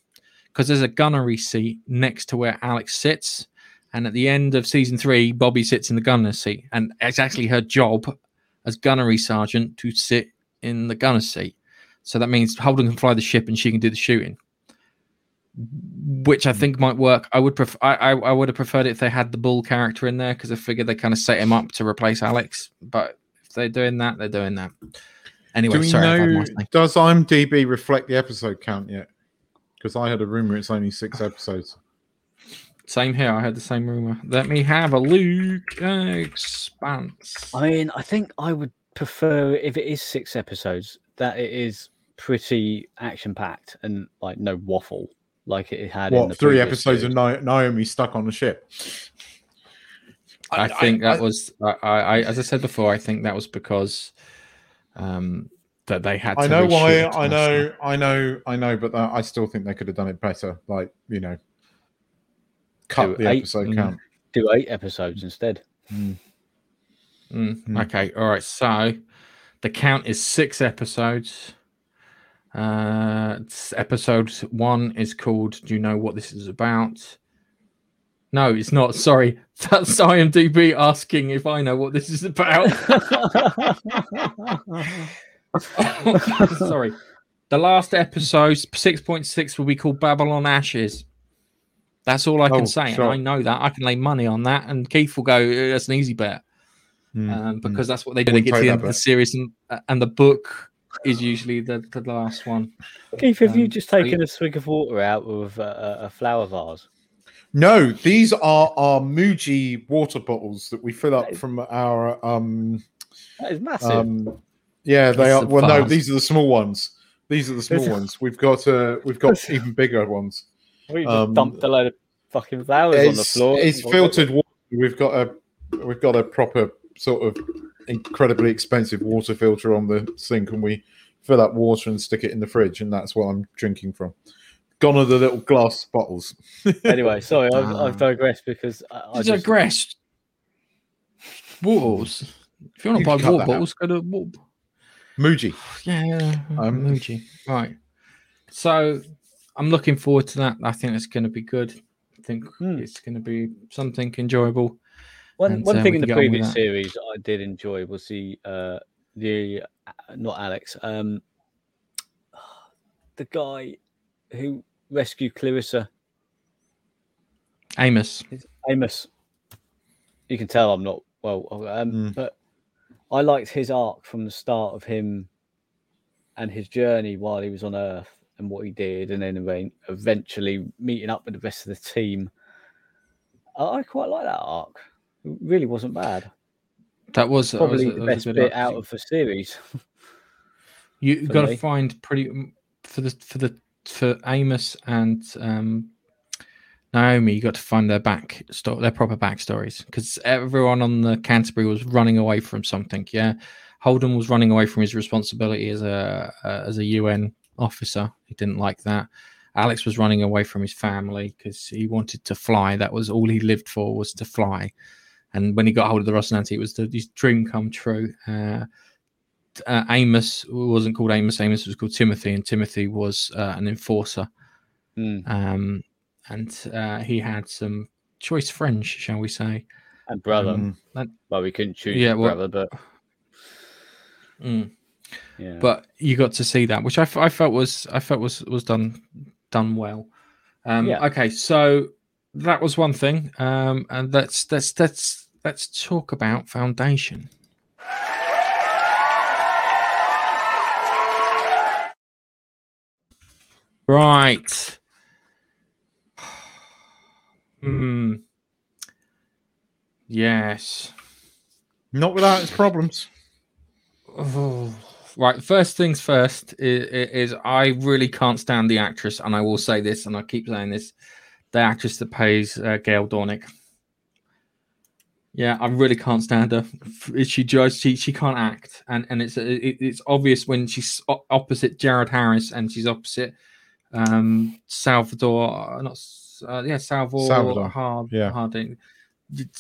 Because there's a gunnery seat next to where Alex sits. And at the end of season three, Bobby sits in the gunner seat. And it's actually her job as gunnery sergeant to sit in the gunner seat. So that means Holden can fly the ship and she can do the shooting. Which I think might work. I would prefer. I, I, I would have preferred it if they had the bull character in there because I figured they kind of set him up to replace Alex. But if they're doing that, they're doing that. Anyway, Do we sorry. Know, does IMDb reflect the episode count yet? Because I had a rumor it's only six episodes. Same here. I had the same rumor. Let me have a look. Expanse. I mean, I think I would prefer if it is six episodes that it is pretty action packed and like no waffle. Like it had what, in the three episodes series. Of Naomi stuck on the ship. I, I think I, that I, was, I, I as I said before, I think that was because um, that they had. To I know why. I know, stuff. I know, I know, but that, I still think they could have done it better. Like you know, cut do the eight, episode count. Do eight episodes instead. Mm. Mm. Mm. Okay, all right. So the count is six episodes. Uh, episode one is called Do You Know What This Is About? No, it's not. Sorry, that's IMDb asking if I know what this is about. Oh, sorry, the last episode six point six will be called Babylon Ashes. That's all I can oh, say, sure. And I know that I can lay money on that. And Keith will go, that's an easy bet, mm, um, because mm. that's what they do. They get to the end of the series, and, and the book. Is usually the, the last one. Keith, have um, you just taken you... a swig of water out of a, a flower vase? No, these are our Muji water bottles that we fill up is... from our. Um, that is massive. Um, yeah, they That's are. Well, vase. No, these are the small ones. These are the small ones. We've got uh, we've got even bigger ones. We just um, dumped a load of fucking flowers on the floor. It's filtered water. We've got a we've got a proper sort of. Incredibly expensive water filter on the sink, and we fill up water and stick it in the fridge, and that's what I'm drinking from. Gone are the little glass bottles. Anyway, sorry, I've, um, I've digressed because I, I just... digressed. Waters. If you want to buy water bottles, out. Go to Muji. Muji. Yeah, yeah, yeah. Um, Muji. Right. So I'm looking forward to that. I think it's going to be good. I think hmm. it's going to be something enjoyable. One and, one uh, thing in the previous series I did enjoy was the uh, the uh, not Alex, um, the guy who rescued Clarissa, Amos. It's Amos. You can tell I'm not well, um, mm. but I liked his arc from the start of him and his journey while he was on Earth and what he did, and then eventually meeting up with the rest of the team. I, I quite like that arc. It really wasn't bad. That was probably that was, the best was bit out of the series. You got to find pretty for the for the for Amos and um, Naomi, you got to find their back, their proper backstories, because everyone on the Canterbury was running away from something. Yeah, Holden was running away from his responsibility as a uh, as a U N officer. He didn't like that. Alex was running away from his family because he wanted to fly. That was all he lived for, was to fly. And when he got hold of the Rocinante, it was the, his dream come true. Uh, uh, Amos wasn't called Amos. Amos was called Timothy, and Timothy was uh, an enforcer. Mm. Um, and uh, he had some choice friends, shall we say. And brother. Um, that, well, we couldn't choose yeah, well, brother, but... Mm. Yeah. But you got to see that, which I, I felt was I felt was, was done done well. Um, yeah. Okay, so... That was one thing, um, and let's let's let's let's talk about Foundation. Right. Hmm. Yes. Not without its problems. Oh. Right, first things first is, is I really can't stand the actress, and I will say this, and I keep saying this. The actress that plays uh, Gail Dornick. Yeah, I really can't stand her. She just she, she can't act, and and it's it, it's obvious when she's opposite Jared Harris and she's opposite um, Salvador, not uh, yeah Salvador, Salvador. Hard, yeah. Harding.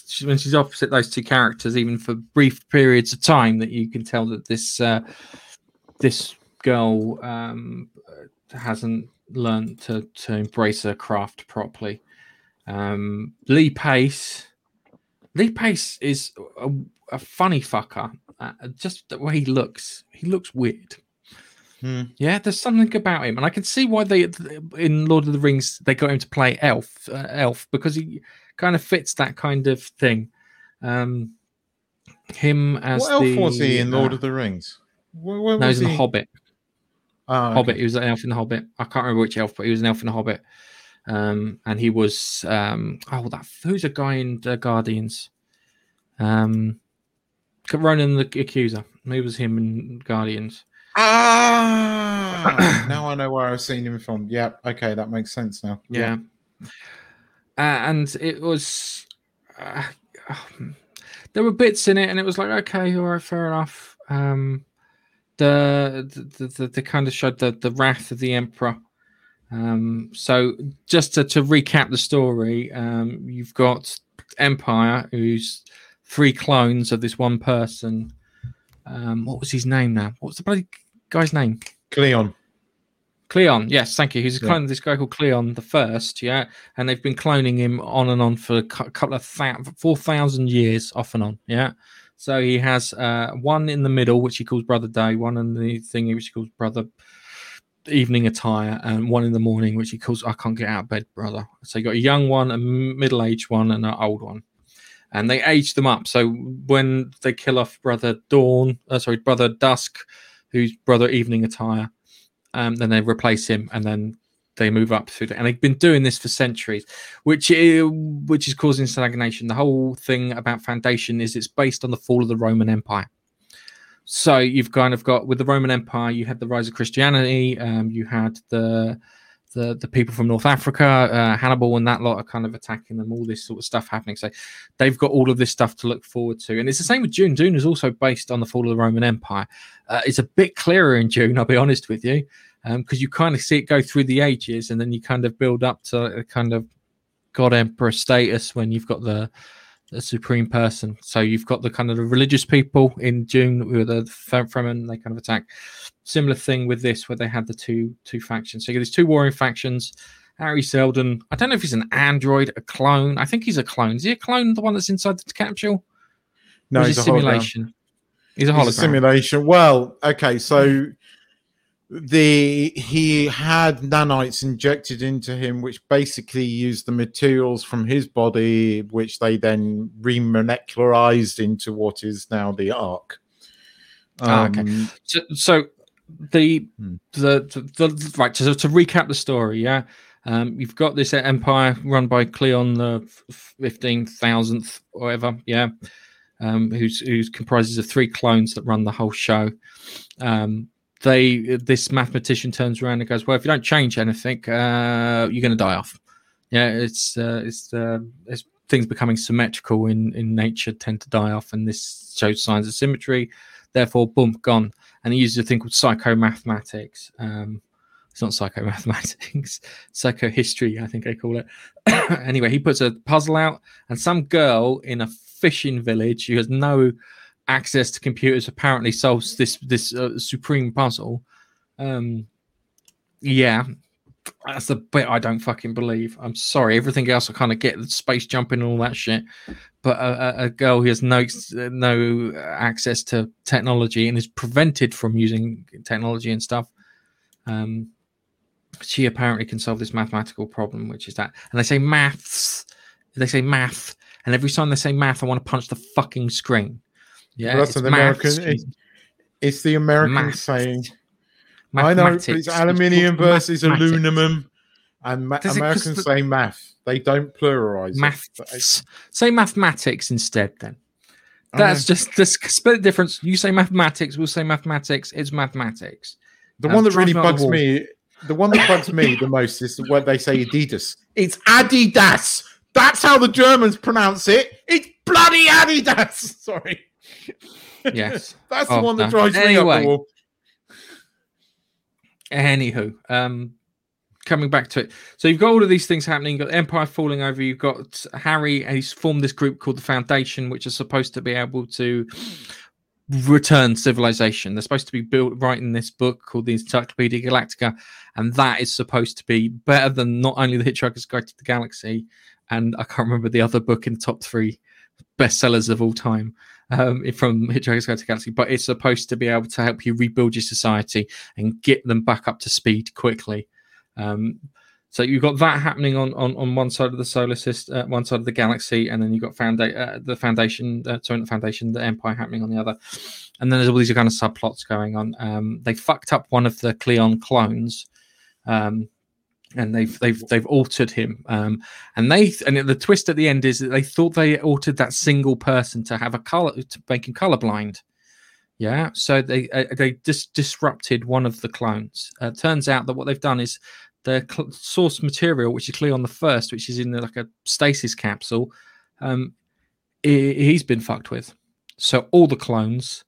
She, when she's opposite those two characters, even for brief periods of time, that you can tell that this uh, this girl um, hasn't learned to, to embrace her craft properly. Um, Lee Pace, Lee Pace is a, a funny fucker. Uh, just the way he looks, he looks weird. Hmm. Yeah, there's something about him, and I can see why they in Lord of the Rings they got him to play Elf, uh, Elf, because he kind of fits that kind of thing. Um, him as what the, elf was he in Lord uh, of the Rings? Where, where no, was he's he? in Hobbit. Oh, Hobbit, okay. He was an elf in the Hobbit. I can't remember which elf, but he was an elf in the Hobbit. Um, and he was um, oh, that who's a guy in uh, Guardians? Um, Ronan the Accuser. He was him in Guardians. Ah, now I know where I've seen him from. Yeah, okay, that makes sense now. Yeah, yeah. Uh, and it was uh, um, there were bits in it, and it was like, okay, all right, fair enough. Um. The the, the the kind of showed the, the wrath of the emperor. Um, so just to, to recap the story, um, you've got Empire, who's three clones of this one person. Um, what was his name now? What's the bloody guy's name? Cleon. Cleon, yes, thank you. He's a clone yeah. of this guy called Cleon the First, yeah, and they've been cloning him on and on for a couple of th- four thousand years, off and on, yeah. So he has uh, one in the middle, which he calls Brother Day, one in the thingy, which he calls Brother Evening Attire, and one in the morning, which he calls, I can't get out of bed, brother. So you got a young one, a middle-aged one, and an old one. And they age them up. So when they kill off Brother Dawn, uh, sorry, Brother Dusk, who's Brother Evening Attire, um, then they replace him, and then they move up through that. And they've been doing this for centuries, which is, which is causing stagnation. The whole thing about Foundation is it's based on the fall of the Roman Empire. So you've kind of got, with the Roman Empire, you had the rise of Christianity, um, you had the, the the people from North Africa, uh, Hannibal and that lot are kind of attacking them, all this sort of stuff happening. So they've got all of this stuff to look forward to. And it's the same with Dune. Dune is also based on the fall of the Roman Empire. Uh, it's a bit clearer in Dune, I'll be honest with you. Because um, you kind of see it go through the ages, and then you kind of build up to a kind of God Emperor status when you've got the, the supreme person. So you've got the kind of the religious people in Dune who are the Fremen, they kind of attack. Similar thing with this, where they had the two two factions. So you get these two warring factions. Harry Seldon, I don't know if he's an android, a clone. I think he's a clone. Is he a clone? The one that's inside the capsule? No, he's a, a simulation. Hologram. He's a hologram. He's a simulation. Well, okay, so. The he had nanites injected into him, which basically used the materials from his body, which they then remolecularized into what is now the Ark. Um, ah, okay, so, so the, hmm. the, the the right. So to recap the story, yeah, um, you've got this empire run by Cleon the fifteen thousandth, or whatever, yeah, um, who's who's comprises of three clones that run the whole show. Um, they this mathematician turns around and goes, well, if you don't change anything, uh, you're going to die off. Yeah, it's uh, it's uh, it's things becoming symmetrical in, in nature tend to die off, and this shows signs of symmetry. Therefore, boom, gone. And he uses a thing called psychomathematics. Um, it's not psychomathematics, psychohistory, I think they call it. Anyway, he puts a puzzle out, and some girl in a fishing village who has no access to computers apparently solves this this uh, supreme puzzle. Um, yeah, that's the bit I don't fucking believe. I'm sorry, everything else I kind of get, the space jumping and all that shit. But a, a girl who has no no access to technology and is prevented from using technology and stuff. Um, she apparently can solve this mathematical problem, which is that. And they say maths. They say math. And every time they say math, I want to punch the fucking screen. Yeah, well, that's it's, American, it's, it's the American math. saying. I know, but it's aluminium it's versus aluminum. And ma- Americans the, say math. They don't pluralize maths. It. Say mathematics instead, then. That's just the split difference. You say mathematics, we'll say mathematics. It's mathematics. The um, one that really bugs me, the one that bugs me the most is the word they say Adidas. It's Adidas. That's how the Germans pronounce it. It's bloody Adidas. Sorry. Yes. That's oh, the one that drives no. me anyway, up the wall. Anywho, um, coming back to it. So you've got all of these things happening. You've got the Empire falling over. You've got Harry, and he's formed this group called the Foundation, which are supposed to be able to return civilization. They're supposed to be built writing this book called the Encyclopedia Galactica, and that is supposed to be better than not only The Hitchhiker's Guide to the Galaxy, and I can't remember the other book in the top three bestsellers of all time um, from Hitchhiker's Guide to the Galaxy, but it's supposed to be able to help you rebuild your society and get them back up to speed quickly. Um, so you've got that happening on, on, on one side of the solar system, uh, one side of the galaxy, and then you've got founda- uh, the Foundation, uh, sorry, the Foundation, the Empire happening on the other. And then there's all these kind of subplots going on. Um, they fucked up one of the Cleon clones, um, and they've they've they've altered him. Um, and they and the twist at the end is that they thought they altered that single person to have a color to make him colorblind. Yeah, so they uh, they dis- disrupted one of the clones. Uh, turns out that what they've done is the cl- source material, which is Cleon the First, which is in like a stasis capsule, um, he, he's been fucked with. So all the clones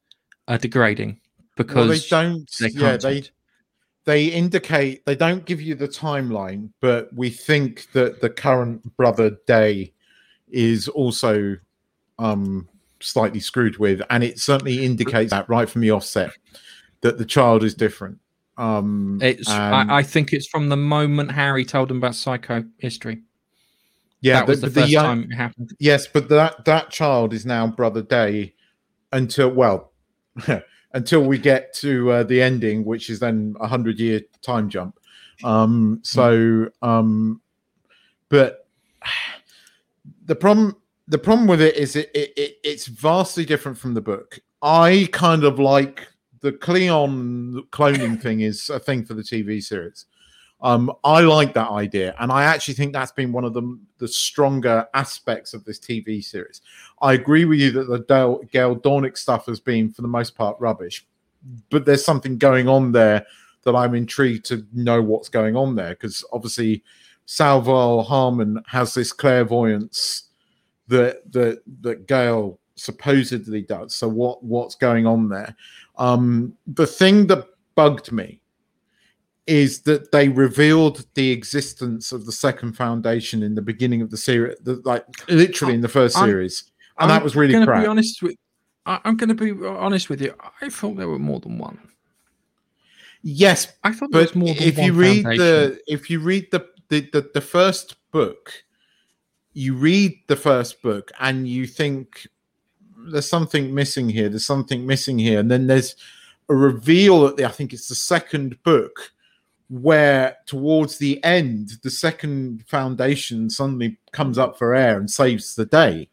are degrading because well, they don't. They yeah, they they indicate they don't give you the timeline, but we think that the current brother Day is also um, slightly screwed with, and it certainly indicates that right from the offset that the child is different. Um, it's. Um, I, I think it's from the moment Harry told him about psycho history. Yeah, that the, was the, the first young, time it happened. Yes, but that that child is now Brother Day until well, until we get to uh, the ending, which is then a hundred year time jump. Um, so, um, but the problem the problem with it is it, it, it it's vastly different from the book. I kind of like. The Cleon cloning thing is a thing for the T V series. Um, I like that idea, and I actually think that's been one of the, the stronger aspects of this T V series. I agree with you that the Dale, Gail Dornick stuff has been, for the most part, rubbish, but there's something going on there that I'm intrigued to know what's going on there, because obviously Salval Harmon has this clairvoyance that that, that Gail supposedly does. So what what's going on there? Um, the thing that bugged me is that they revealed the existence of the second Foundation in the beginning of the series, like literally in the first I'm, series, and I'm that was really gonna crap. Be honest with, I, I'm going to be honest with you. I thought there were more than one. Yes, I thought there was more than if one. If you read Foundation. the if you read the the, the, the first book. You read the first book and you think there's something missing here. There's something missing here. And then there's a reveal at the, I think it's the second book, where towards the end, the second Foundation suddenly comes up for air and saves the day.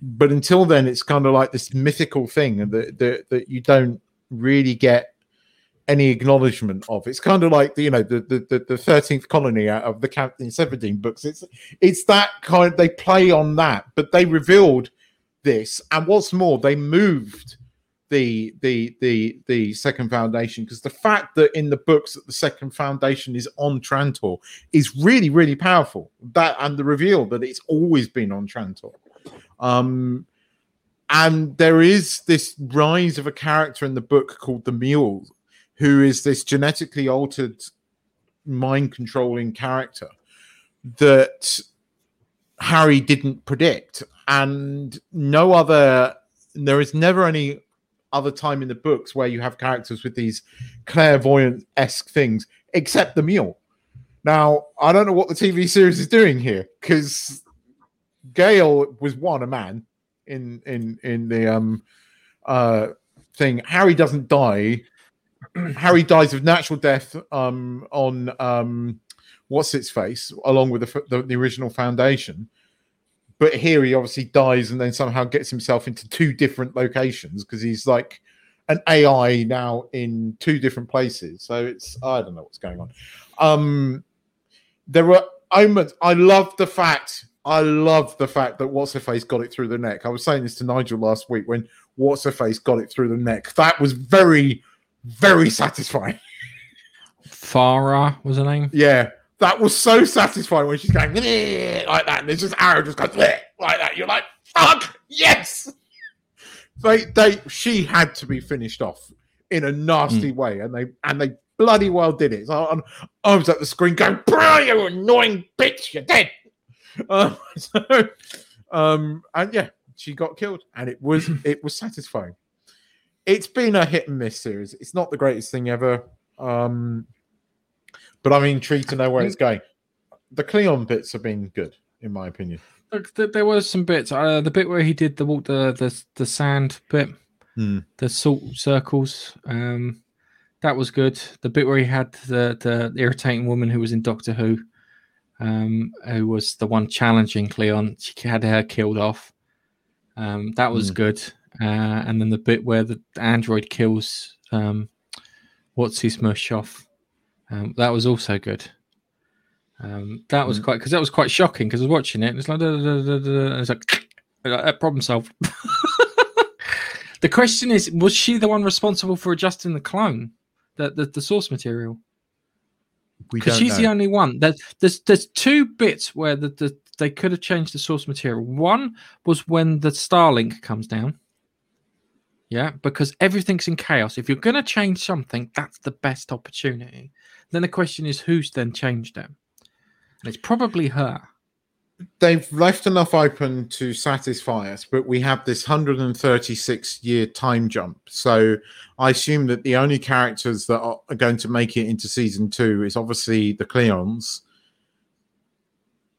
But until then, it's kind of like this mythical thing that, that, that you don't really get any acknowledgement of. It's kind of like the, you know, the the the thirteenth Colony out of the Captain Seventeen books. It's it's that kind. They play on that, but they revealed this, and what's more, they moved the the the the second foundation, because the fact that in the books that the second foundation is on Trantor is really, really powerful. That and the reveal that it's always been on Trantor. Um, and there is this rise of a character in the book called the Mule, who is this genetically altered, mind-controlling character that Harry didn't predict. And no other, there is never any other time in the books where you have characters with these clairvoyant-esque things, except the Mule. Now, I don't know what the T V series is doing here, because Gale was one, a man, in in in the um uh thing. Harry doesn't die. Harry dies of natural death um on um what's its face, along with the, the the original Foundation. But here he obviously dies and then somehow gets himself into two different locations, because he's like an A I now in two different places. So it's, I don't know what's going on. Um, there were moments. I love the fact. I love the fact that What's-Her-Face got it through the neck. I was saying this to Nigel last week when What's-Her-Face got it through the neck. That was very, very satisfying. Farah was her name? Yeah. That was so satisfying when she's going like that, and there's just arrow just goes like that. You're like, fuck, yes. They, they, she had to be finished off in a nasty mm. way, and they, and they bloody well did it. So I, I was at the screen going, "Bro, you annoying bitch, you're dead." Um, so, um, and yeah, she got killed, and it was, it was satisfying. It's been a hit and miss series. It's not the greatest thing ever. Um, But I'm intrigued to know where it's going. The Cleon bits have been good, in my opinion. There were some bits. Uh, the bit where he did the walk, the the, the sand bit, mm. the salt circles, um, that was good. The bit where he had the, the irritating woman who was in Doctor Who, um, who was the one challenging Cleon. She had her killed off. Um, that was mm. good. Uh, and then the bit where the android kills um, what's his mush off. Um, that was also good. Um, that was mm. quite because that was quite shocking. Because I was watching it, and it's like, da, da, da, da, da, and it's like, like problem solved. The question is, was she the one responsible for adjusting the clone, the the, the source material? Because she's know. the only one. That there's there's two bits where the, the they could have changed the source material. One was when the Starlink comes down. Yeah, because everything's in chaos. If you're going to change something, that's the best opportunity. Then the question is, who's then changed it? And it's probably her. They've left enough open to satisfy us, but we have this one hundred thirty-six year time jump. So I assume that the only characters that are going to make it into season two is obviously the Cleons,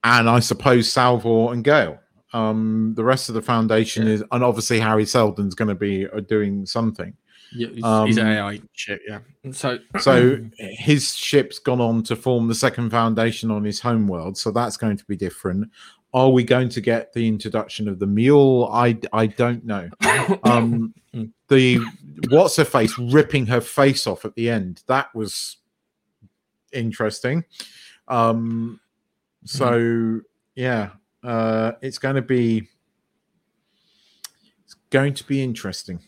and I suppose Salvor and Gale. Um, the rest of the Foundation yeah. is, and obviously Harry Seldon's going to be uh, doing something. Yeah, he's, um, he's an A I ship, yeah. So, so his ship's gone on to form the second Foundation on his homeworld, so that's going to be different. Are we going to get the introduction of the Mule? I, I don't know. Um, the what's her face ripping her face off at the end, that was interesting. Um, so mm. yeah. Uh, it's going to be, it's going to be interesting.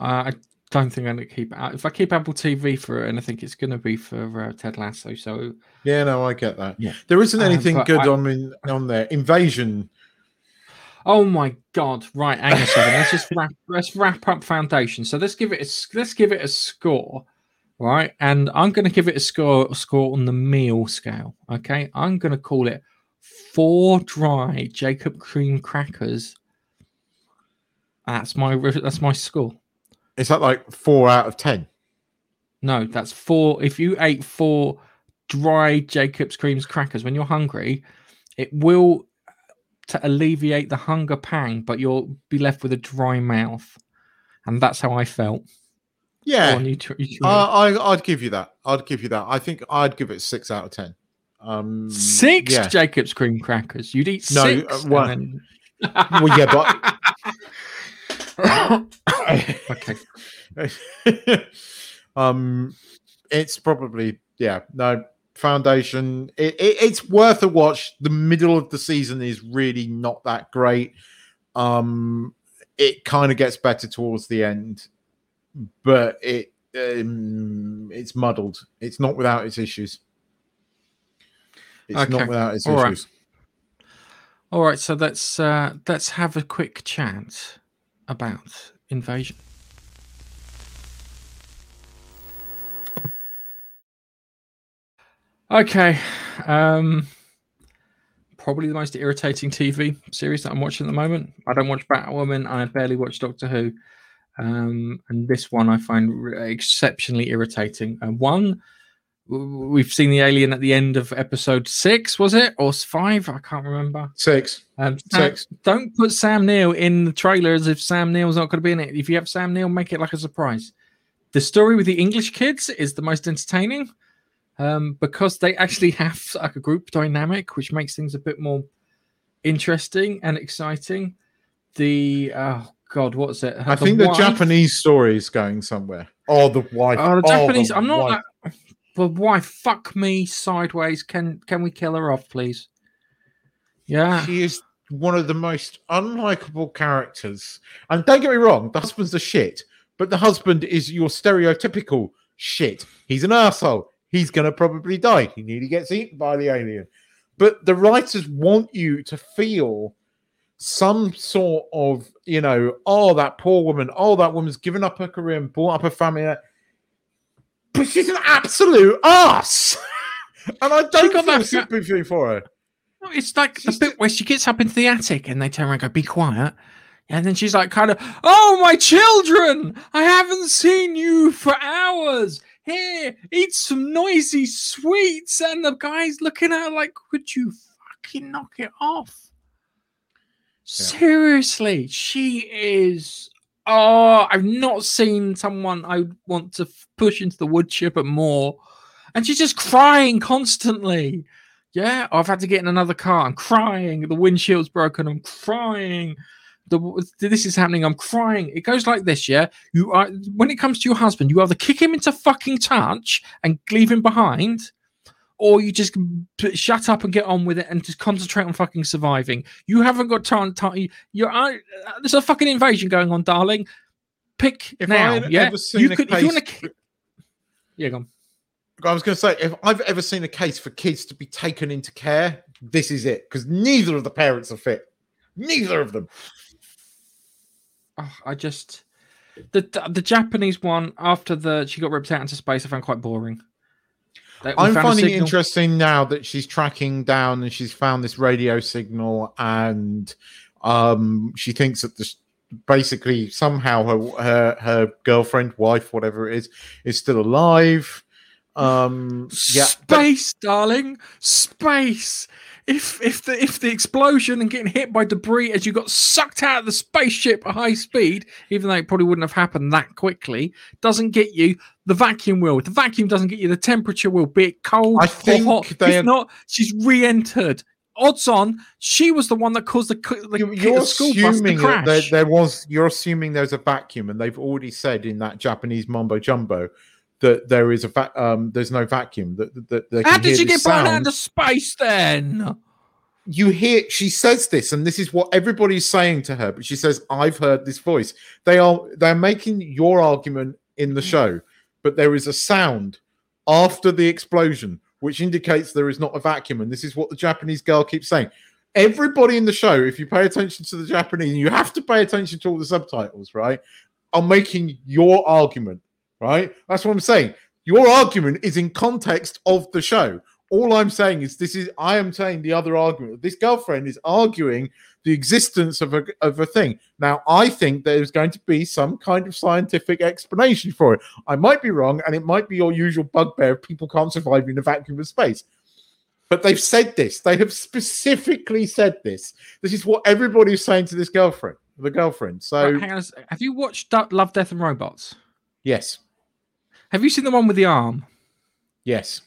Uh, I don't think I'm going to keep. If I keep Apple T V for it, and I think it's going to be for uh, Ted Lasso. So yeah, no, I get that. Yeah, there isn't anything um, good I, on in, on there. Invasion. Oh my God! Right, hang on a second. Let's just wrap, let's wrap up Foundation. So let's give it a, let's give it a score. Right, and I'm going to give it a score a score on the meal scale. Okay, I'm going to call it four dry Jacob cream crackers. That's my that's my score. Is that like four out of ten? No, that's four. If you ate four dry Jacob's cream crackers when you're hungry, it will to alleviate the hunger pang, but you'll be left with a dry mouth, and that's how I felt. Yeah, oh, you tr- you tr- uh, I I'd give you that. I'd give you that. I think I'd give it six out of ten. Um, six yeah. Jacob's cream crackers. You'd eat no, six. Uh, well, then... well, yeah, but okay. um, it's probably yeah. No Foundation. It, it, it's worth a watch. The middle of the season is really not that great. Um, it kind of gets better towards the end, but it um, it's muddled. It's not without its issues. It's okay. not without its All issues. Right. All right, so let's uh, let's have a quick chat about Invasion. Okay, um, probably the most irritating T V series that I'm watching at the moment. I don't watch Batwoman. I barely watch Doctor Who. Um, and this one I find re- exceptionally irritating. Uh, one, we've seen the alien at the end of episode six, was it? Or five? I can't remember. Six. Um, six. Don't put Sam Neill in the trailer as if Sam Neill's not going to be in it. If you have Sam Neill, make it like a surprise. The story with the English kids is the most entertaining. Um, because they actually have like a group dynamic, which makes things a bit more interesting and exciting. The oh god, what is it? I the think wife. The Japanese story is going somewhere. Oh, the wife. Oh, the Japanese. Oh, the I'm not. Wife. That, the wife. Fuck me sideways. Can can we kill her off, please? Yeah, she is one of the most unlikable characters. And don't get me wrong, the husband's a shit, but the husband is your stereotypical shit. He's an asshole. He's going to probably die. He nearly gets eaten by the alien. But the writers want you to feel some sort of, you know, oh, that poor woman. Oh, that woman's given up her career and brought up her family. But she's an absolute ass. And I don't feel that sympathy for her. No, it's like she's the bit where she gets up into the attic and they turn around and go, be quiet. And then she's like kind of, oh, my children, I haven't seen you for hours. Here, eat some noisy sweets, and the guy's looking at her like, could you fucking knock it off? Yeah. Seriously, she is. Oh, I've not seen someone I want to push into the wood chipper more. And she's just crying constantly. Yeah, I've had to get in another car. I'm crying. The windshield's broken. I'm crying. The, this is happening. I'm crying. It goes like this, yeah? You are, when it comes to your husband, you either kick him into fucking touch and leave him behind, or you just shut up and get on with it and just concentrate on fucking surviving. You haven't got time. time you're, uh, there's a fucking invasion going on, darling. Pick if now, yeah? You could, case... if you want to... Yeah, go on. I was going to say, if I've ever seen a case for kids to be taken into care, this is it, because neither of the parents are fit. Neither of them. I just the the Japanese one after the she got ripped out into space. I found quite boring. They, I'm finding it interesting now that she's tracking down and she's found this radio signal, and um, she thinks that the, basically somehow her, her her girlfriend, wife, whatever it is, is still alive. Um, yeah, space, but- darling, space. If if the if the explosion and getting hit by debris as you got sucked out of the spaceship at high speed, even though it probably wouldn't have happened that quickly, doesn't get you, the vacuum will. The vacuum doesn't get you. The temperature will, be it cold I think or hot. If not, she's re-entered. Odds on, she was the one that caused the, the, you're the school bus to crash. There, there was, you're assuming there's a vacuum, and they've already said in that Japanese mumbo jumbo that there is a va- um, there's no vacuum. That, that, that How did you get blown out of space then? You hear, she says this, and this is what everybody's saying to her. But she says, "I've heard this voice." They are they're making your argument in the show, but there is a sound after the explosion which indicates there is not a vacuum. And this is what the Japanese girl keeps saying. Everybody in the show, if you pay attention to the Japanese, and you have to pay attention to all the subtitles, right? Are making your argument. Right? That's what I'm saying. Your argument is in context of the show. All I'm saying is this is, I am saying the other argument. This girlfriend is arguing the existence of a, of a thing. Now, I think there's going to be some kind of scientific explanation for it. I might be wrong, and it might be your usual bugbear of people can't survive in a vacuum of space. But they've said this. They have specifically said this. This is what everybody is saying to this girlfriend, the girlfriend. So, right, hang on. Have you watched Love, Death, and Robots? Yes. Have you seen the one with the arm? Yes.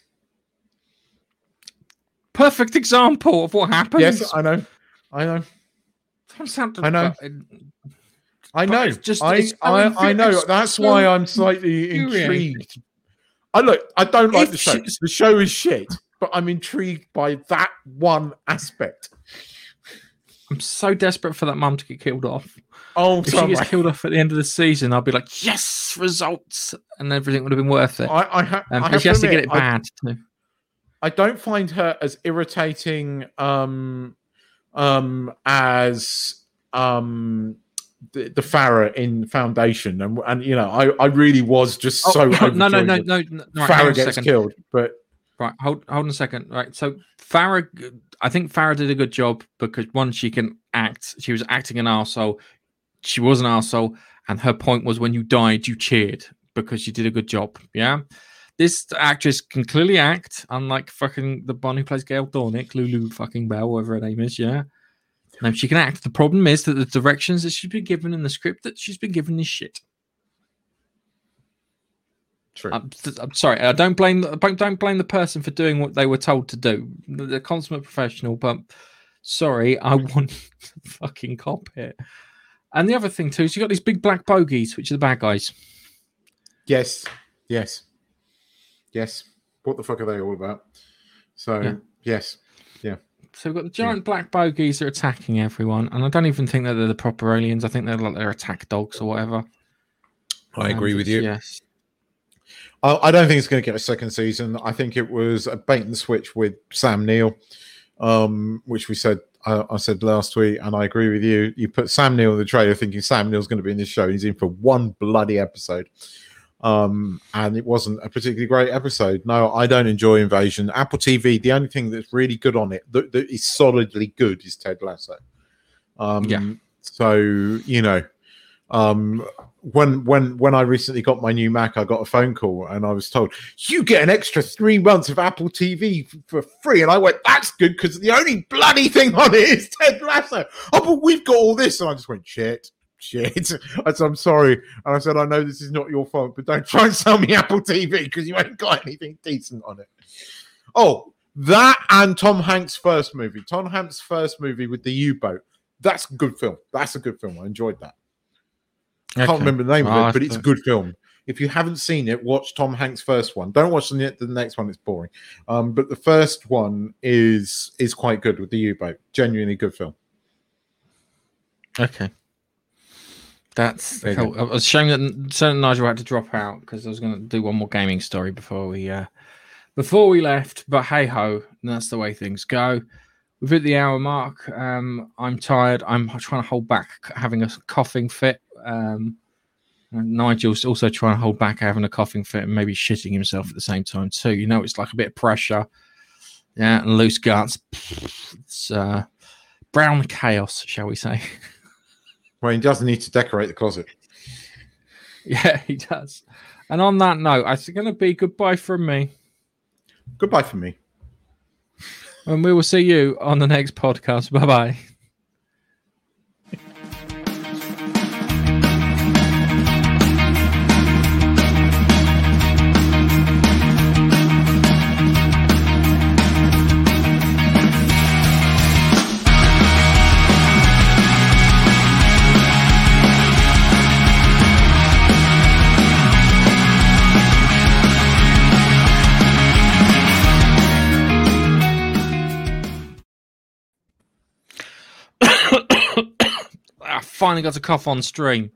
Perfect example of what happens. Yes, I know. I know. I know. I know. Just, I, I, I know. That's so why I'm slightly infuriating. intrigued. I look. I don't like if the show. She... The show is shit, but I'm intrigued by that one aspect. I'm so desperate for that mum to get killed off. Oh, if sorry. she gets killed off at the end of the season, I'll be like, yes, results, and everything would have been worth it. I, I, ha- um, I have she has to, admit, to get it bad. I, I don't find her as irritating um, um, as um, the, the Farrah in Foundation, and and you know, I, I really was just oh, so no, no no no no. no right, Farrah gets killed, but right, hold hold on a second, right? So Farrah, I think Farrah did a good job because one, she can act. She was acting an arsehole. She was an arsehole, and her point was when you died, you cheered because you did a good job. Yeah, this actress can clearly act, unlike fucking the one who plays Gail Dornick, Lulu fucking Bell, whatever her name is. Yeah, no, she can act. The problem is that the directions that she's been given and the script that she's been given is shit. True. I'm, I'm sorry. I don't blame. Don't blame the person for doing what they were told to do. They're consummate professional, but sorry, I want to fucking cop it. And the other thing, too, is you've got these big black bogeys, which are the bad guys. Yes. Yes. Yes. What the fuck are they all about? So, yeah. yes. Yeah. So we've got the giant yeah. black bogeys that are attacking everyone. And I don't even think that they're the proper aliens. I think they're like they're attack dogs or whatever. I um, agree with you. Yes. I, I don't think it's going to get a second season. I think it was a bait and switch with Sam Neill, um, which we said. I, I said last week, and I agree with you. You put Sam Neill in the trailer thinking Sam Neill's going to be in this show. He's in for one bloody episode. Um, and it wasn't a particularly great episode. No, I don't enjoy Invasion. Apple T V, the only thing that's really good on it, that, that is solidly good, is Ted Lasso. Um, yeah. So, you know, um, when, when, when I recently got my new Mac, I got a phone call and I was told, you get an extra three months of Apple T V f- for free. And I went, that's good, because the only bloody thing on it is Ted Lasso. Oh, but we've got all this. And I just went, shit, shit. I said, I'm sorry. And I said, I know this is not your fault, but don't try and sell me Apple T V because you ain't got anything decent on it. Oh, that and Tom Hanks' first movie. Tom Hanks' first movie with the U-boat. That's a good film. That's a good film. I enjoyed that. I okay. can't remember the name of oh, it, but it's a good film. If you haven't seen it, watch Tom Hanks' first one. Don't watch the, the next one; it's boring. Um, but the first one is is quite good with the U-boat. Genuinely good film. Okay, that's cool. Go. I was ashamed that certain Nigel had to drop out because I was going to do one more gaming story before we uh, before we left. But hey ho, that's the way things go. We've hit the hour mark. Um, I'm tired. I'm trying to hold back having a coughing fit. Um, and Nigel's also trying to hold back having a coughing fit and maybe shitting himself at the same time too. You know, it's like a bit of pressure, yeah, and loose guts. It's uh, brown chaos, shall we say? Well, he does need to decorate the closet. Yeah, he does. And on that note, it's going to be goodbye from me. Goodbye from me. And we will see you on the next podcast. Bye-bye. Finally got to cough on stream.